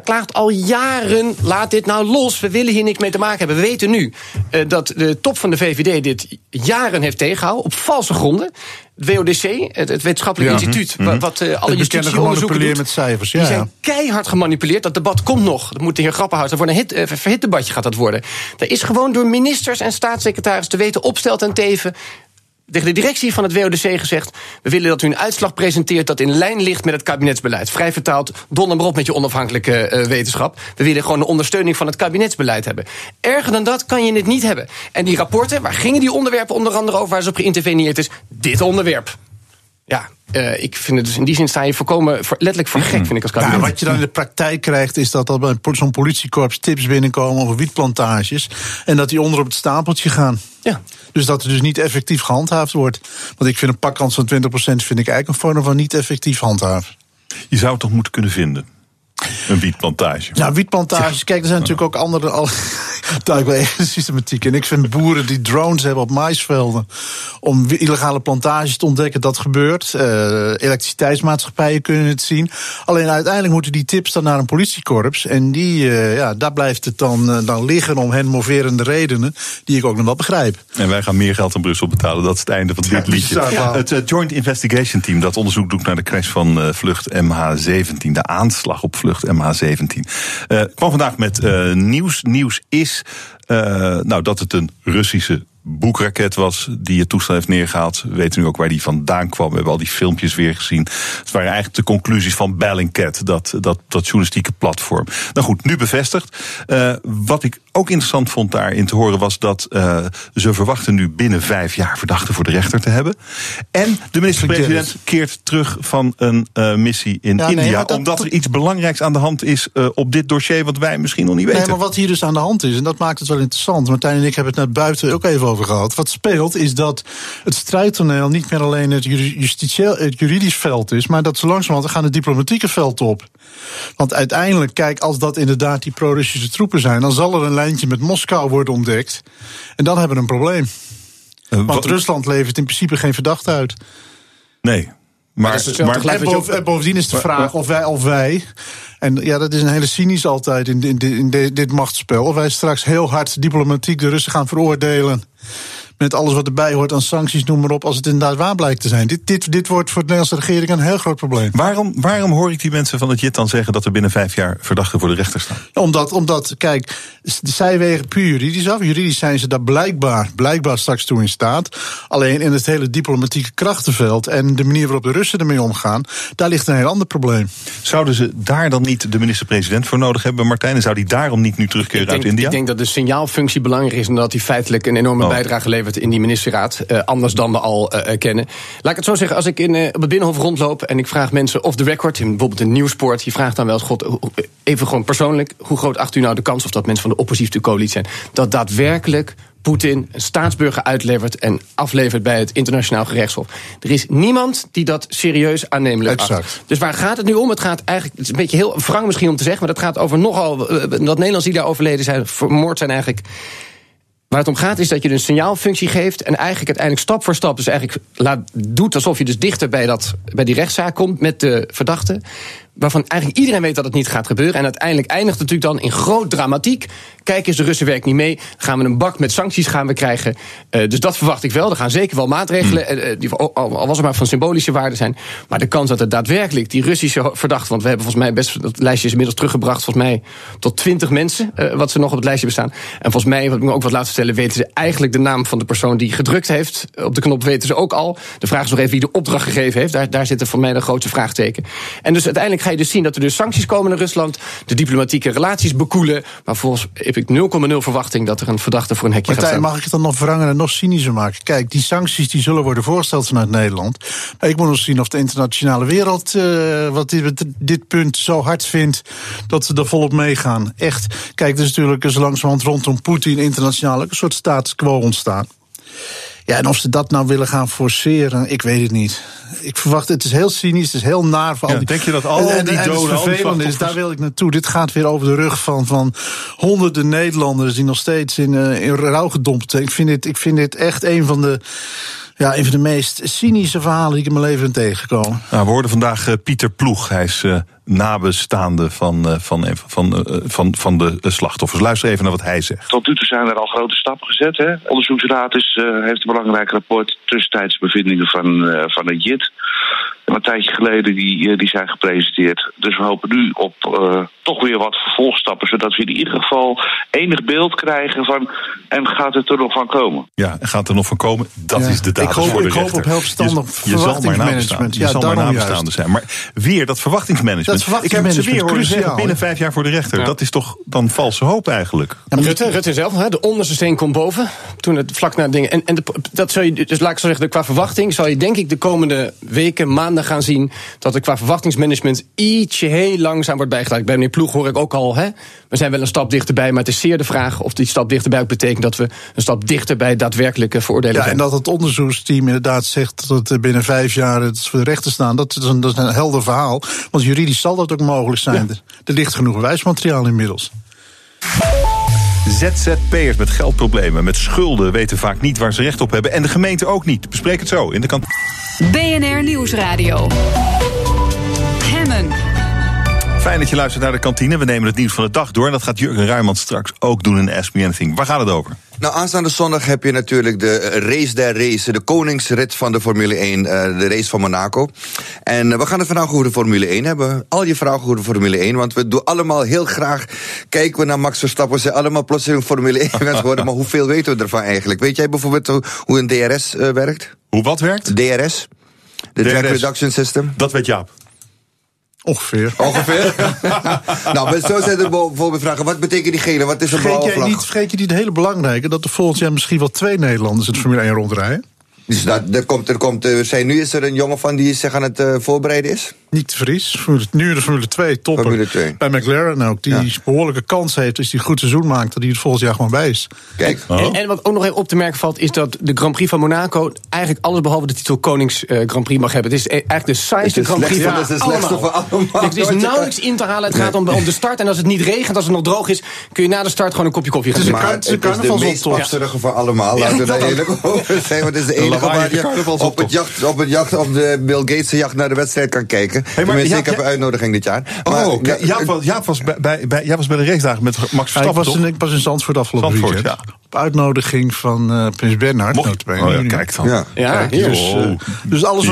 klaagt al jaren, laat dit nou los, we willen hier niks mee te maken hebben. We weten nu dat de top van de VVD dit jaren heeft tegengehouden, op valse gronden. Het WODC, het wetenschappelijk instituut, wat alle justitieonderzoeken doet, met cijfers, die zijn keihard gemanipuleerd. Dat debat komt nog. Dat moet de heer Grappenhuis voor een verhit debatje gaat dat worden. Dat is gewoon door ministers en staatssecretaris te weten Opstelt en Teven tegen de directie van het WODC gezegd, we willen dat u een uitslag presenteert dat in lijn ligt met het kabinetsbeleid. Vrij vertaald, donder maar op met je onafhankelijke wetenschap. We willen gewoon de ondersteuning van het kabinetsbeleid hebben. Erger dan dat kan je het niet hebben. En die rapporten, waar gingen die onderwerpen onder andere over, waar ze op geïnterveneerd is? Dit onderwerp. Ja, ik vind het dus in die zin sta je letterlijk voor gek, vind ik als kabinet. Ja, wat je dan in de praktijk krijgt is dat bij zo'n politiekorps tips binnenkomen over wietplantages en dat die onder op het stapeltje gaan. Ja. Dus dat er dus niet effectief gehandhaafd wordt. Want ik vind een pakkans van 20% vind ik eigenlijk een vorm van niet effectief handhaven. Je zou het toch moeten kunnen vinden? Een wietplantage. Nou, wietplantages, ja. Kijk, er zijn natuurlijk ook andere daar wel echt systematiek. En ik vind boeren die drones hebben op maïsvelden om illegale plantages te ontdekken, dat gebeurt. Elektriciteitsmaatschappijen kunnen het zien. Alleen uiteindelijk moeten die tips dan naar een politiekorps. En die, daar blijft het dan liggen om hen moverende redenen, die ik ook nog wel begrijp. En wij gaan meer geld aan Brussel betalen. Dat is het einde van dit liedje. Ja. Het Joint Investigation Team, dat onderzoek doet naar de crash van vlucht MH17. De aanslag op vlucht MH17. Kwam vandaag met nieuws. Nieuws is dat het een Russische boekraket was die het toestel heeft neergehaald. We weten nu ook waar die vandaan kwam. We hebben al die filmpjes weer gezien. Het waren eigenlijk de conclusies van Bellingcat, dat journalistieke platform. Nou goed, nu bevestigd. Wat ik ook interessant vond daarin te horen was dat ze verwachten nu binnen 5 jaar verdachten voor de rechter te hebben. En de minister-president keert terug van een missie in India. Omdat er iets belangrijks aan de hand is op dit dossier wat wij misschien nog niet weten. Nee, maar wat hier dus aan de hand is, en dat maakt het wel interessant. Martijn en ik hebben het net buiten ook even over gehad. Wat speelt is dat het strijdtoneel niet meer alleen het juridisch veld is, maar dat ze langzamerhand gaan het diplomatieke veld op. Want uiteindelijk, kijk, als dat inderdaad die pro-Russische troepen zijn, dan zal er een lijntje met Moskou wordt ontdekt. En dan hebben we een probleem. Want Rusland levert in principe geen verdachte uit. Nee. Maar bovendien is de vraag of wij... En ja, dat is een hele cynisch altijd in dit machtsspel. Of wij straks heel hard diplomatiek de Russen gaan veroordelen met alles wat erbij hoort aan sancties, noem maar op, als het inderdaad waar blijkt te zijn. Dit wordt voor de Nederlandse regering een heel groot probleem. Waarom hoor ik die mensen van het JIT dan zeggen dat er binnen 5 jaar verdachten voor de rechter staan? Omdat kijk, zij wegen puur juridisch af. Juridisch zijn ze daar blijkbaar straks toe in staat. Alleen in het hele diplomatieke krachtenveld en de manier waarop de Russen ermee omgaan, daar ligt een heel ander probleem. Zouden ze daar dan niet de minister-president voor nodig hebben, Martijn? En zou die daarom niet nu terugkeren uit India? Ik denk dat de signaalfunctie belangrijk is en dat die feitelijk een enorme bijdrage levert in die ministerraad, anders dan we al kennen. Laat ik het zo zeggen, als ik op het Binnenhof rondloop en ik vraag mensen off the record, bijvoorbeeld een Nieuwsport, je vraagt dan wel eens, even gewoon persoonlijk, hoe groot acht u nou de kans of dat mensen van de oppositieve coalitie zijn, dat daadwerkelijk Poetin een staatsburger uitlevert en aflevert bij het internationaal gerechtshof. Er is niemand die dat serieus aannemelijk acht. Dus waar gaat het nu om? Het gaat eigenlijk, het is een beetje heel wrang misschien om te zeggen, maar dat gaat over nogal, dat Nederlanders die daar overleden zijn, vermoord zijn eigenlijk, Waar het om gaat is dat je een signaalfunctie geeft en eigenlijk uiteindelijk stap voor stap, dus eigenlijk doet alsof je dus dichter bij die rechtszaak komt met de verdachte, waarvan eigenlijk iedereen weet dat het niet gaat gebeuren. En uiteindelijk eindigt het natuurlijk dan in groot dramatiek. Kijk eens, de Russen werken niet mee. Gaan we een bak met sancties gaan we krijgen. Dus dat verwacht ik wel. Er gaan zeker wel maatregelen, al was het maar van symbolische waarde zijn. Maar de kans dat het daadwerkelijk die Russische verdachten, want we hebben volgens mij best, dat lijstje is inmiddels teruggebracht, volgens mij tot 20 mensen, wat ze nog op het lijstje bestaan. En volgens mij, wat ik me ook wat laat vertellen, weten ze eigenlijk de naam van de persoon die gedrukt heeft. Op de knop weten ze ook al. De vraag is nog even wie de opdracht gegeven heeft. Daar zitten voor mij de grootste vraagteken. En dus uiteindelijk ga je dus zien dat er dus sancties komen naar Rusland, de diplomatieke relaties bekoelen, maar volgens heb ik 0,0 verwachting dat er een verdachte voor een hekje gaat staan. Mag ik het dan nog verhangen en nog cynischer maken? Kijk, die sancties die zullen worden voorgesteld vanuit Nederland. Maar ik moet nog zien of de internationale wereld wat dit punt zo hard vindt dat ze er volop meegaan. Echt. Kijk, er is natuurlijk eens langzamerhand rondom Poetin internationaal een soort status quo ontstaan. Ja, en of ze dat nou willen gaan forceren, ik weet het niet. Ik verwacht, het is heel cynisch, het is heel naar. Voor ja, al die, denk je dat al en, die doden... En het vervelende is, daar wil ik naartoe. Dit gaat weer over de rug van honderden Nederlanders die nog steeds in rouw gedompeld zijn. Ik vind dit echt een van de meest cynische verhalen die ik in mijn leven ben tegengekomen. Nou, we hoorden vandaag Pieter Ploeg. Hij is nabestaande van de slachtoffers. Luister even naar wat hij zegt. Tot nu toe zijn er al grote stappen gezet. Hè? De onderzoeksraad heeft een belangrijk rapport tussentijds bevindingen van het JIT. Een tijdje geleden die zijn gepresenteerd. Dus we hopen nu op toch weer wat vervolgstappen, zodat we in ieder geval enig beeld krijgen van en gaat het er nog van komen? Ja, gaat er nog van komen? Dat is de datum voor de rechter. Ik hoop op zelfstandig verwachtingsmanagement. Je zal maar nabestaande zijn. Maar weer dat verwachtingsmanagement. Ik heb het weer horen zeggen, binnen 5 jaar voor de rechter. Ja. Dat is toch dan valse hoop eigenlijk? Ja, Rutte zelf, hè, de onderste steen komt boven. Toen het vlak na dingen. En dat zou je, dus laat ik zo zeggen, qua verwachting zal je denk ik de komende weken, maanden gaan zien dat er qua verwachtingsmanagement ietsje heel langzaam wordt bijgelegd. Bij meneer Ploeg hoor ik ook al, hè, we zijn wel een stap dichterbij, maar het is zeer de vraag of die stap dichterbij ook betekent dat we een stap dichterbij daadwerkelijke veroordeling zijn. Ja, en dat het onderzoeksteam inderdaad zegt dat er binnen 5 jaar het voor de rechter staan, dat is een helder verhaal. Want juridisch zal dat ook mogelijk zijn. Ja. Er ligt genoeg bewijsmateriaal inmiddels. ZZP'ers met geldproblemen, met schulden, weten vaak niet waar ze recht op hebben. En de gemeente ook niet. Bespreek het zo in de kant. BNR Nieuwsradio. Hemmen. Fijn dat je luistert naar de kantine. We nemen het nieuws van de dag door. En dat gaat Jurgen Ruijman straks ook doen in Ask Me Anything. Waar gaat het over? Nou, aanstaande zondag heb je natuurlijk de race der race, de koningsrit van de Formule 1, de race van Monaco. En we gaan het vandaag over de Formule 1 hebben. Al je vragen over de Formule 1, want we doen allemaal heel graag, kijken we naar Max Verstappen, we zijn allemaal plotseling Formule 1 mensen geworden, maar hoeveel weten we ervan eigenlijk? Weet jij bijvoorbeeld hoe een DRS werkt? Hoe wat werkt? DRS, de Drag Reduction System. Dat weet Jaap. Ongeveer. Nou, maar zo zijn er bijvoorbeeld vragen. Wat betekent die gele? Wat is een blauwe vlag? Vergeet je niet het hele belangrijke dat er volgend jaar misschien wel 2 Nederlanders in de Formule 1 rondrijden? Dus nu is er een jongen van die zich aan het voorbereiden is? Nick de Vries, nu de Formule 2 topper. Formule 2. Bij McLaren ook, die behoorlijke kans heeft, dus die goed seizoen maakt, dat hij het volgend jaar gewoon bij is. Kijk. Oh. En wat ook nog even op te merken valt, is dat de Grand Prix van Monaco eigenlijk alles behalve de titel Konings Grand Prix mag hebben. Het is eigenlijk de saaiste Grand Prix van allemaal. Het is nauwelijks in te halen, het gaat om de start. En als het niet regent, als het nog droog is, kun je na de start gewoon een kopje koffie gaan drinken. Het is de meest papsterige van allemaal, laten we daar eerlijk over zijn, want het is de enige waar je op de Bill Gates' jacht naar de wedstrijd kan kijken. Hey, maar Jaap, ik heb een uitnodiging dit jaar. Jaap was bij de racedagen met Max Verstappen. Ik was in Zandvoort afgelopen weekend. Ja. Op uitnodiging van prins Bernhard. Kijk dan. Ja. Dus alles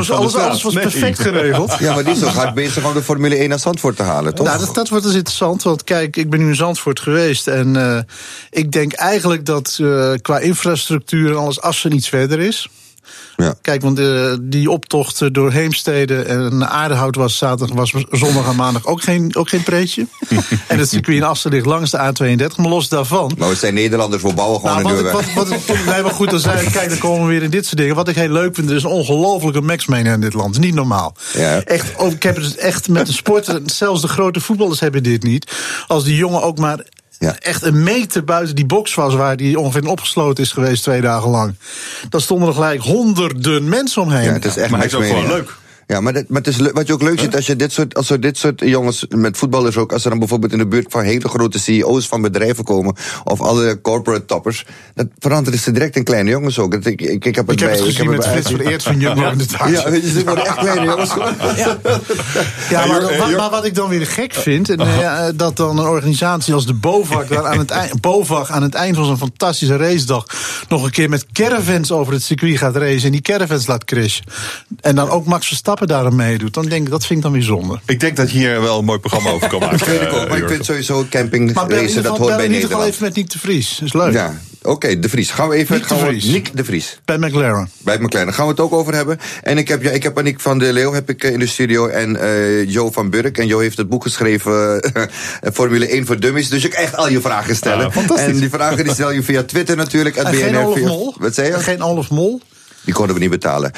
was perfect geregeld. Ja, maar die is toch hard bezig om de Formule 1 naar Zandvoort te halen, toch? Nou, dat wordt dus interessant. Want kijk, ik ben nu in Zandvoort geweest. En ik denk eigenlijk dat qua infrastructuur en alles Assen iets verder is. Ja. Kijk, want die optocht door Heemstede en Aardenhout was zondag en maandag ook geen preetje. En het circuit in Assen ligt langs de A32, maar los daarvan. Maar het zijn Nederlanders, we bouwen gewoon een deur weg. Goed, dan zijn kijk, dan komen we weer in dit soort dingen. Wat ik heel leuk vind, er is een ongelofelijke Max mania in dit land. Niet normaal. Ja. Ik heb het echt met de sporten, zelfs de grote voetballers hebben dit niet. Als die jongen ook maar... Ja. Echt een meter buiten die box was waar die ongeveer opgesloten is geweest 2 dagen lang. Daar stonden er gelijk honderden mensen omheen. Ja, het is echt maar het is ook gewoon leuk. Ja, maar het is, wat je ook leuk ziet, als er dit soort jongens met voetballers ook, als er dan bijvoorbeeld in de buurt van hele grote CEO's van bedrijven komen, of alle corporate toppers, dat veranderen ze direct in kleine jongens ook. Ik heb het gezien met Frits van Eert van Jumbo in de taart. Ja, dit worden echt kleine jongens. Maar wat ik dan weer gek vind, dat dan een organisatie als de BOVAG aan het eind van zo'n fantastische racedag nog een keer met caravans over het circuit gaat racen en die caravans laat crashen. En dan ook Max Verstappen daarom meedoet, dan denk ik, dat vind ik dan weer zonde. Ik denk dat hier wel een mooi programma over kan maken. Dat vind ik ook, maar ik vind sowieso camping racen, dat hoort bij Nederland. In ieder geval even met Nick de Vries, is leuk. Ja, oké, de Vries. Nick de Vries. Bij McLaren. Gaan we het ook over hebben. En ik heb Annick van der Leeuw in de studio en Jo van Burk. En Jo heeft het boek geschreven, Formule 1 voor Dummies. Dus je kan echt al je vragen stellen. Ja, fantastisch. En die vragen die stel je via Twitter natuurlijk. En BNR, geen Olaf Mol. Wat zei je? Geen Olaf Mol. Die konden we niet betalen.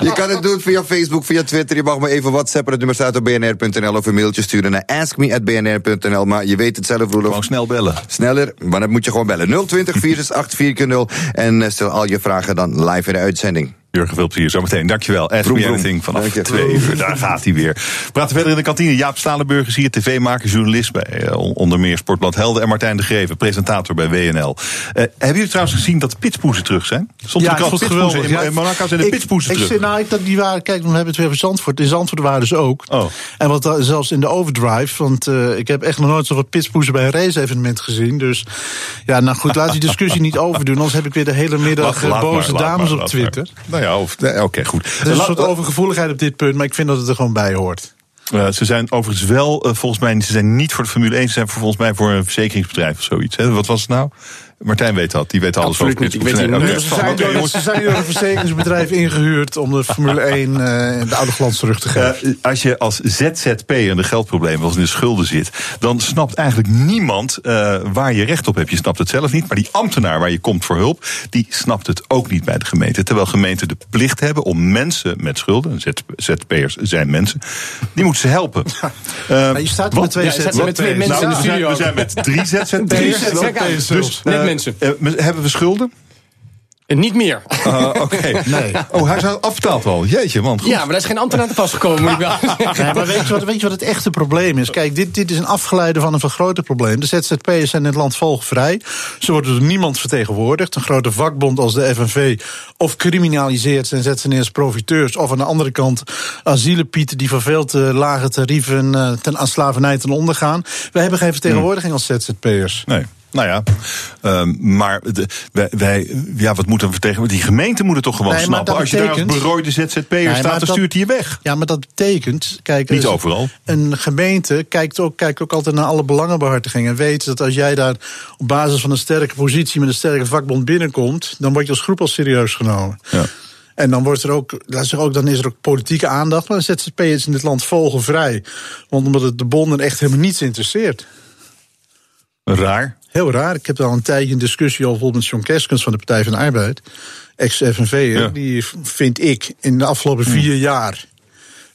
Je kan het doen via Facebook, via Twitter. Je mag me even WhatsAppen. Het nummer staat op bnr.nl of een mailtje sturen naar askme@bnr.nl. Maar je weet het zelf, Roelof. Gewoon snel bellen. Sneller, maar dan moet je gewoon bellen. 020-468-4x0. En stel al je vragen dan live in de uitzending. Jurgen, veel plezier zometeen. Dankjewel. Ask Me Anything vanaf 2 uur. Daar gaat hij weer. We praten verder in de kantine. Jaap Stalenburg is hier, tv-maker, journalist bij onder meer Sportblad Helden. En Martijn de Greven, presentator bij WNL. Hebben jullie trouwens gezien dat de pitspoezen terug zijn? Stond ja, ik vond het geweldig. In Monaco zijn de pitspoezen terug. Kijk, dan hebben we het weer over Zandvoort. In Zandvoort waren ze ook. Oh. En wat zelfs in de overdrive, want ik heb echt nog nooit zoveel pitspoezen bij een race-evenement gezien. Dus ja, nou goed, laat die discussie niet overdoen. Anders heb ik weer de hele middag boze dames op Twitter. Ja, oké, goed. Er is een soort overgevoeligheid op dit punt, maar ik vind dat het er gewoon bij hoort. Ze zijn overigens wel, volgens mij, ze zijn niet voor de Formule 1, ze zijn volgens mij voor een verzekeringsbedrijf of zoiets. Hè? Wat was het nou? Martijn weet dat, die weet alles over pitspoezen. Ze zijn door een verzekeringsbedrijf ingehuurd om de Formule 1 de oude glans terug te geven. Als je als ZZP'er de geldproblemen als in de schulden zit, dan snapt eigenlijk niemand waar je recht op hebt. Je snapt het zelf niet, maar die ambtenaar waar je komt voor hulp, die snapt het ook niet bij de gemeente. Terwijl gemeenten de plicht hebben om mensen met schulden, ZZP'ers zijn mensen, die moeten ze helpen. Maar je staat met twee mensen in de studio. We zijn met drie ZZP'ers. Dus hebben we schulden? Niet meer. Oké. Nee. Oh, hij is afbetaald al. Jeetje, man. Goed. Ja, maar daar is geen ambtenaar te pas gekomen. Ja, maar weet je wat het echte probleem is? Kijk, dit is een afgeleide van een veel groter probleem. De ZZP'ers zijn in het land vogelvrij. Ze worden door niemand vertegenwoordigd. Een grote vakbond als de FNV of criminaliseert ze en zet ze neer als profiteurs. Of aan de andere kant asielenpieten die voor veel te lage tarieven aan slavernij ten onder gaan. Wij hebben geen vertegenwoordiging als ZZP'ers. Nee. Nou ja, maar wat moeten we vertegenwoordigen? Die gemeente moet het toch gewoon snappen. Als je daar als berooide ZZP'er staat, dan stuurt hij je weg. Ja, maar dat betekent, kijk, niet overal. Een gemeente kijkt ook altijd naar alle belangenbehartiging. En weet dat als jij daar op basis van een sterke positie met een sterke vakbond binnenkomt, dan word je als groep al serieus genomen. Ja. En dan wordt er ook politieke aandacht. Maar de ZZP is in dit land vogelvrij. Want omdat het de bonden echt helemaal niets interesseert. Raar. Heel raar. Ik heb al een tijdje een discussie over bijvoorbeeld met John Kerskens van de Partij van de Arbeid. Ex-FNV'er, ja. Die vind ik in de afgelopen 4 jaar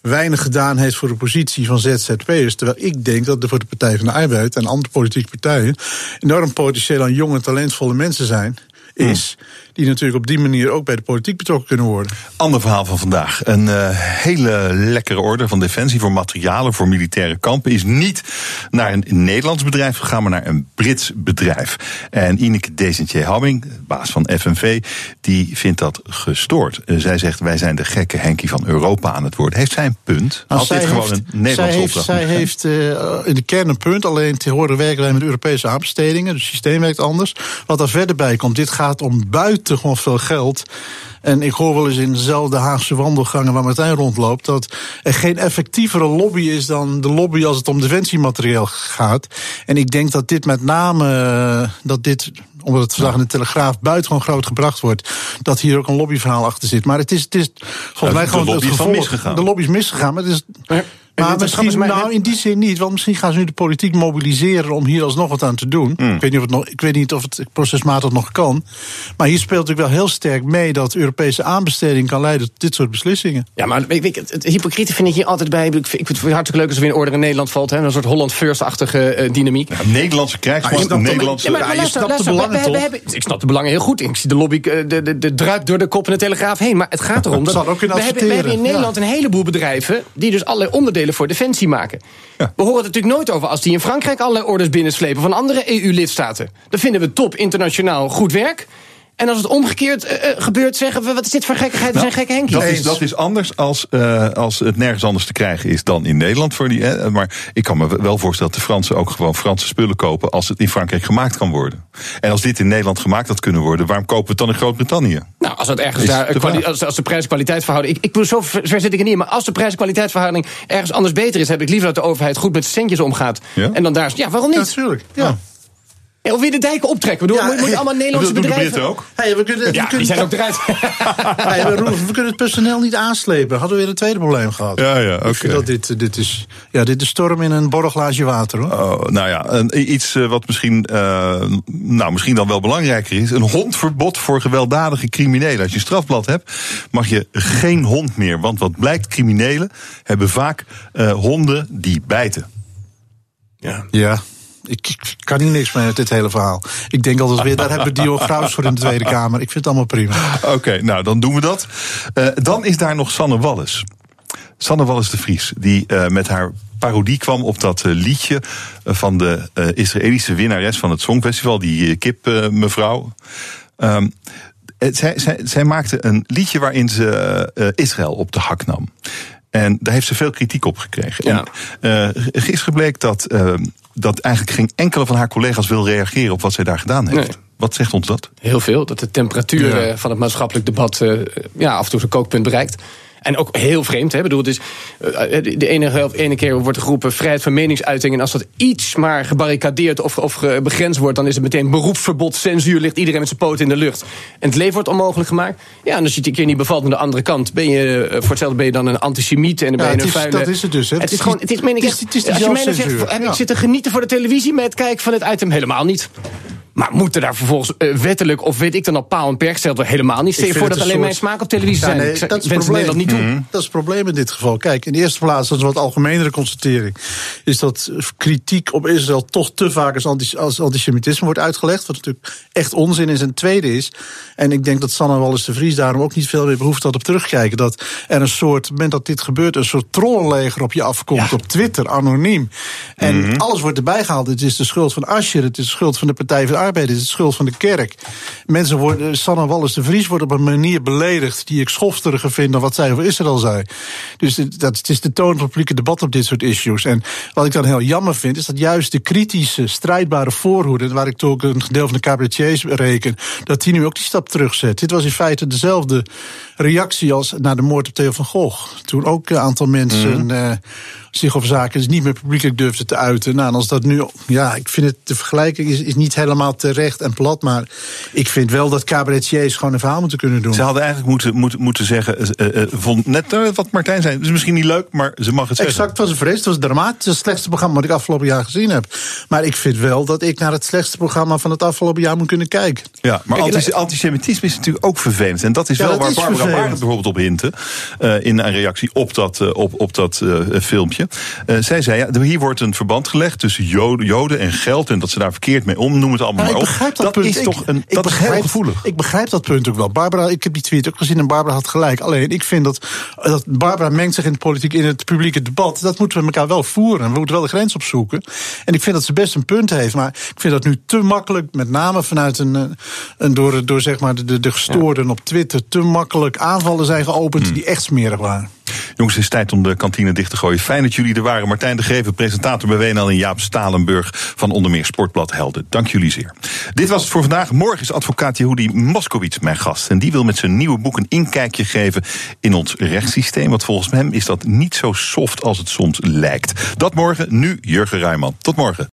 weinig gedaan heeft voor de positie van ZZP'ers. Terwijl ik denk dat er voor de Partij van de Arbeid en andere politieke partijen enorm potentieel aan jonge, talentvolle mensen zijn. Is, die natuurlijk op die manier ook bij de politiek betrokken kunnen worden. Ander verhaal van vandaag. Een hele lekkere order van Defensie voor materialen voor militaire kampen is niet naar een Nederlands bedrijf gegaan, maar naar een Brits bedrijf. En Ineke Desentje-Hamming, baas van FNV, die vindt dat gestoord. Zij zegt, wij zijn de gekke Henkie van Europa aan het woord. Heeft zij een punt? Had dit gewoon een Nederlandse opdracht? Zij heeft in de kern een punt, alleen tegenwoordig werken wij met Europese aanbestedingen. Dus het systeem werkt anders. Wat daar verder bij komt, dit gaat om buitengewoon veel geld. En ik hoor wel eens in dezelfde Haagse wandelgangen waar Martijn rondloopt, dat er geen effectievere lobby is dan de lobby als het om defensiemateriaal gaat. En ik denk dat dit met name, omdat het vandaag in de Telegraaf buitengewoon groot gebracht wordt, dat hier ook een lobbyverhaal achter zit. Maar het is volgens mij gewoon het gevolg. De lobby is misgegaan, maar het is Maar misschien, nou in die zin niet, want misschien gaan ze nu de politiek mobiliseren om hier alsnog wat aan te doen. Mm. Ik weet niet of het procesmatig nog kan. Maar hier speelt natuurlijk wel heel sterk mee dat Europese aanbesteding kan leiden tot dit soort beslissingen. Ja, maar het hypocriete vind ik hier altijd bij. Ik vind het hartstikke leuk als er weer een orde in Nederland valt. Hè, een soort Holland First-achtige Dynamiek. Ja, Nederlandse krijgsmacht, Nederlandse... Ik snap de belangen heel goed. Ik zie de lobby druipt door de kop in de Telegraaf heen. Maar het gaat erom dat we hebben in Nederland een heleboel bedrijven die dus allerlei onderdelen voor defensie maken. Ja. We horen het natuurlijk nooit over als die in Frankrijk allerlei orders binnenslepen van andere EU-lidstaten. Dan vinden we top internationaal goed werk. En als het omgekeerd gebeurt, zeggen we, wat is dit voor gekkigheid? We zijn gekke henkjes. Dat is anders als het nergens anders te krijgen is dan in Nederland. Maar ik kan me wel voorstellen dat de Fransen ook gewoon Franse spullen kopen als het in Frankrijk gemaakt kan worden. En als dit in Nederland gemaakt had kunnen worden, waarom kopen we het dan in Groot-Brittannië? Nou, als dat ergens als de prijs-kwaliteitverhouding... Zo ver zit ik er niet in, maar als de prijs-kwaliteitverhouding ergens anders beter is, heb ik liever dat de overheid goed met centjes omgaat. Ja? En dan daar... Ja, waarom niet? Natuurlijk, ja. Of weer de dijken optrekken. Moet allemaal Nederlandse bedrijven... Dat doen de Britten ook. Die zijn ook eruit. We kunnen het personeel niet aanslepen. Hadden we weer een tweede probleem gehad. Ja, oké. Okay. Dit is storm in een borrelglaasje water, hoor. Oh, nou ja, iets wat misschien dan wel belangrijker is. Een hondverbod voor gewelddadige criminelen. Als je een strafblad hebt, mag je geen hond meer. Want wat blijkt, criminelen hebben vaak honden die bijten. Ja. Ik kan hier niks mee met dit hele verhaal. Ik denk altijd weer, daar hebben we Dio Graus voor in de Tweede Kamer. Ik vind het allemaal prima. Oké, nou, dan doen we dat. Dan is daar nog Sanne Wallis. Sanne Wallis de Vries, die met haar parodie kwam op dat liedje van de Israëlische winnares van het Songfestival, die kipmevrouw. Zij maakte een liedje waarin ze Israël op de hak nam. En daar heeft ze veel kritiek op gekregen. Ja. Gisteren bleek dat eigenlijk geen enkele van haar collega's wil reageren op wat zij daar gedaan heeft. Nee. Wat zegt ons dat? Heel veel. Dat de temperatuur van het maatschappelijk debat af en toe zijn kookpunt bereikt. En ook heel vreemd. Hè? Ik bedoel, de ene keer wordt geroepen vrijheid van meningsuiting. En als dat iets maar gebarricadeerd of begrensd wordt, dan is het meteen beroepsverbod, censuur, ligt iedereen met zijn poot in de lucht. En het leven wordt onmogelijk gemaakt. Ja, en als je het een keer niet bevalt aan de andere kant, ben je dan een antisemiet en dan ben je een vuile... Dat is het dus. Hè? Het is gewoon... Als je mij zegt, heb ik zitten genieten voor de televisie met het kijken van dit item? Helemaal niet. Maar moeten daar vervolgens wettelijk, of weet ik dan al, paal en perk gesteld worden? Helemaal niet. Stel je voor dat alleen mijn smaak op televisie zijn. Nee, dat is het probleem. Niet doen. Dat is het probleem in dit geval. Kijk, in de eerste plaats, dat is een wat algemenere constatering, is dat kritiek op Israël toch te vaak als antisemitisme wordt uitgelegd. Wat natuurlijk echt onzin is. En tweede is, en ik denk dat Sanne Wallis de Vries daarom ook niet veel meer behoefte had op terugkijken, dat er een soort, op het moment dat dit gebeurt, een soort trollenleger op je afkomt op Twitter, anoniem. En alles wordt erbij gehaald. Het is de schuld van Asscher, het is de schuld van de Partij van de Arbeid, het is de schuld van de kerk. Sanne Wallis de Vries wordt op een manier beledigd die ik schofteriger vind dan wat zij over Israël zei. Dus het is de toon van het publieke debat op dit soort issues. En wat ik dan heel jammer vind, is dat juist de kritische, strijdbare voorhoede, waar ik toch ook een gedeelte van de cabaretiers reken, dat die nu ook die stap terugzet. Dit was in feite dezelfde reactie als na de moord op Theo van Gogh. Toen ook een aantal mensen zich op zaken niet meer publiekelijk durfden te uiten. Nou, en als dat nu... Ja, ik vind het, de vergelijking is niet helemaal terecht en plat, maar ik vind wel dat cabaretiers gewoon een verhaal moeten kunnen doen. Ze hadden eigenlijk moeten zeggen, net wat Martijn zei, het is misschien niet leuk, maar ze mag het zeggen. Exact, was een vrees. Het was dramatisch. Het slechtste programma wat ik afgelopen jaar gezien heb. Maar ik vind wel dat ik naar het slechtste programma van het afgelopen jaar moet kunnen kijken. Ja, maar antisemitisme is natuurlijk ook vervelend. En dat is wel waar Barbara Barend bijvoorbeeld op hintte, in een reactie op dat filmpje. Zij zei, hier wordt een verband gelegd tussen Joden en geld en dat ze daar verkeerd mee om, noem het allemaal maar op. Dat is heel gevoelig. Ik begrijp dat punt ook wel. Barbara, ik heb die tweet ook gezien en Barbara had gelijk. Alleen, ik vind dat Barbara mengt zich in de politiek, in het publieke debat. Dat moeten we elkaar wel voeren. We moeten wel de grens opzoeken. En ik vind dat ze best een punt heeft, maar ik vind dat nu te makkelijk, met name vanuit door zeg maar de gestoorden op Twitter, te makkelijk aanvallen zijn geopend die echt smerig waren. Jongens, het is tijd om de kantine dicht te gooien. Fijn dat jullie er waren. Martijn de Greve, presentator bij WNL, en Jaap Stalenburg van onder meer Sportblad Helden. Dank jullie zeer. Dit was het voor vandaag. Morgen is advocaat Yehudi Moskowitz mijn gast. En die wil met zijn nieuwe boek een inkijkje geven in ons rechtssysteem. Want volgens hem is dat niet zo soft als het soms lijkt. Dat morgen, nu Jurgen Ruijman. Tot morgen.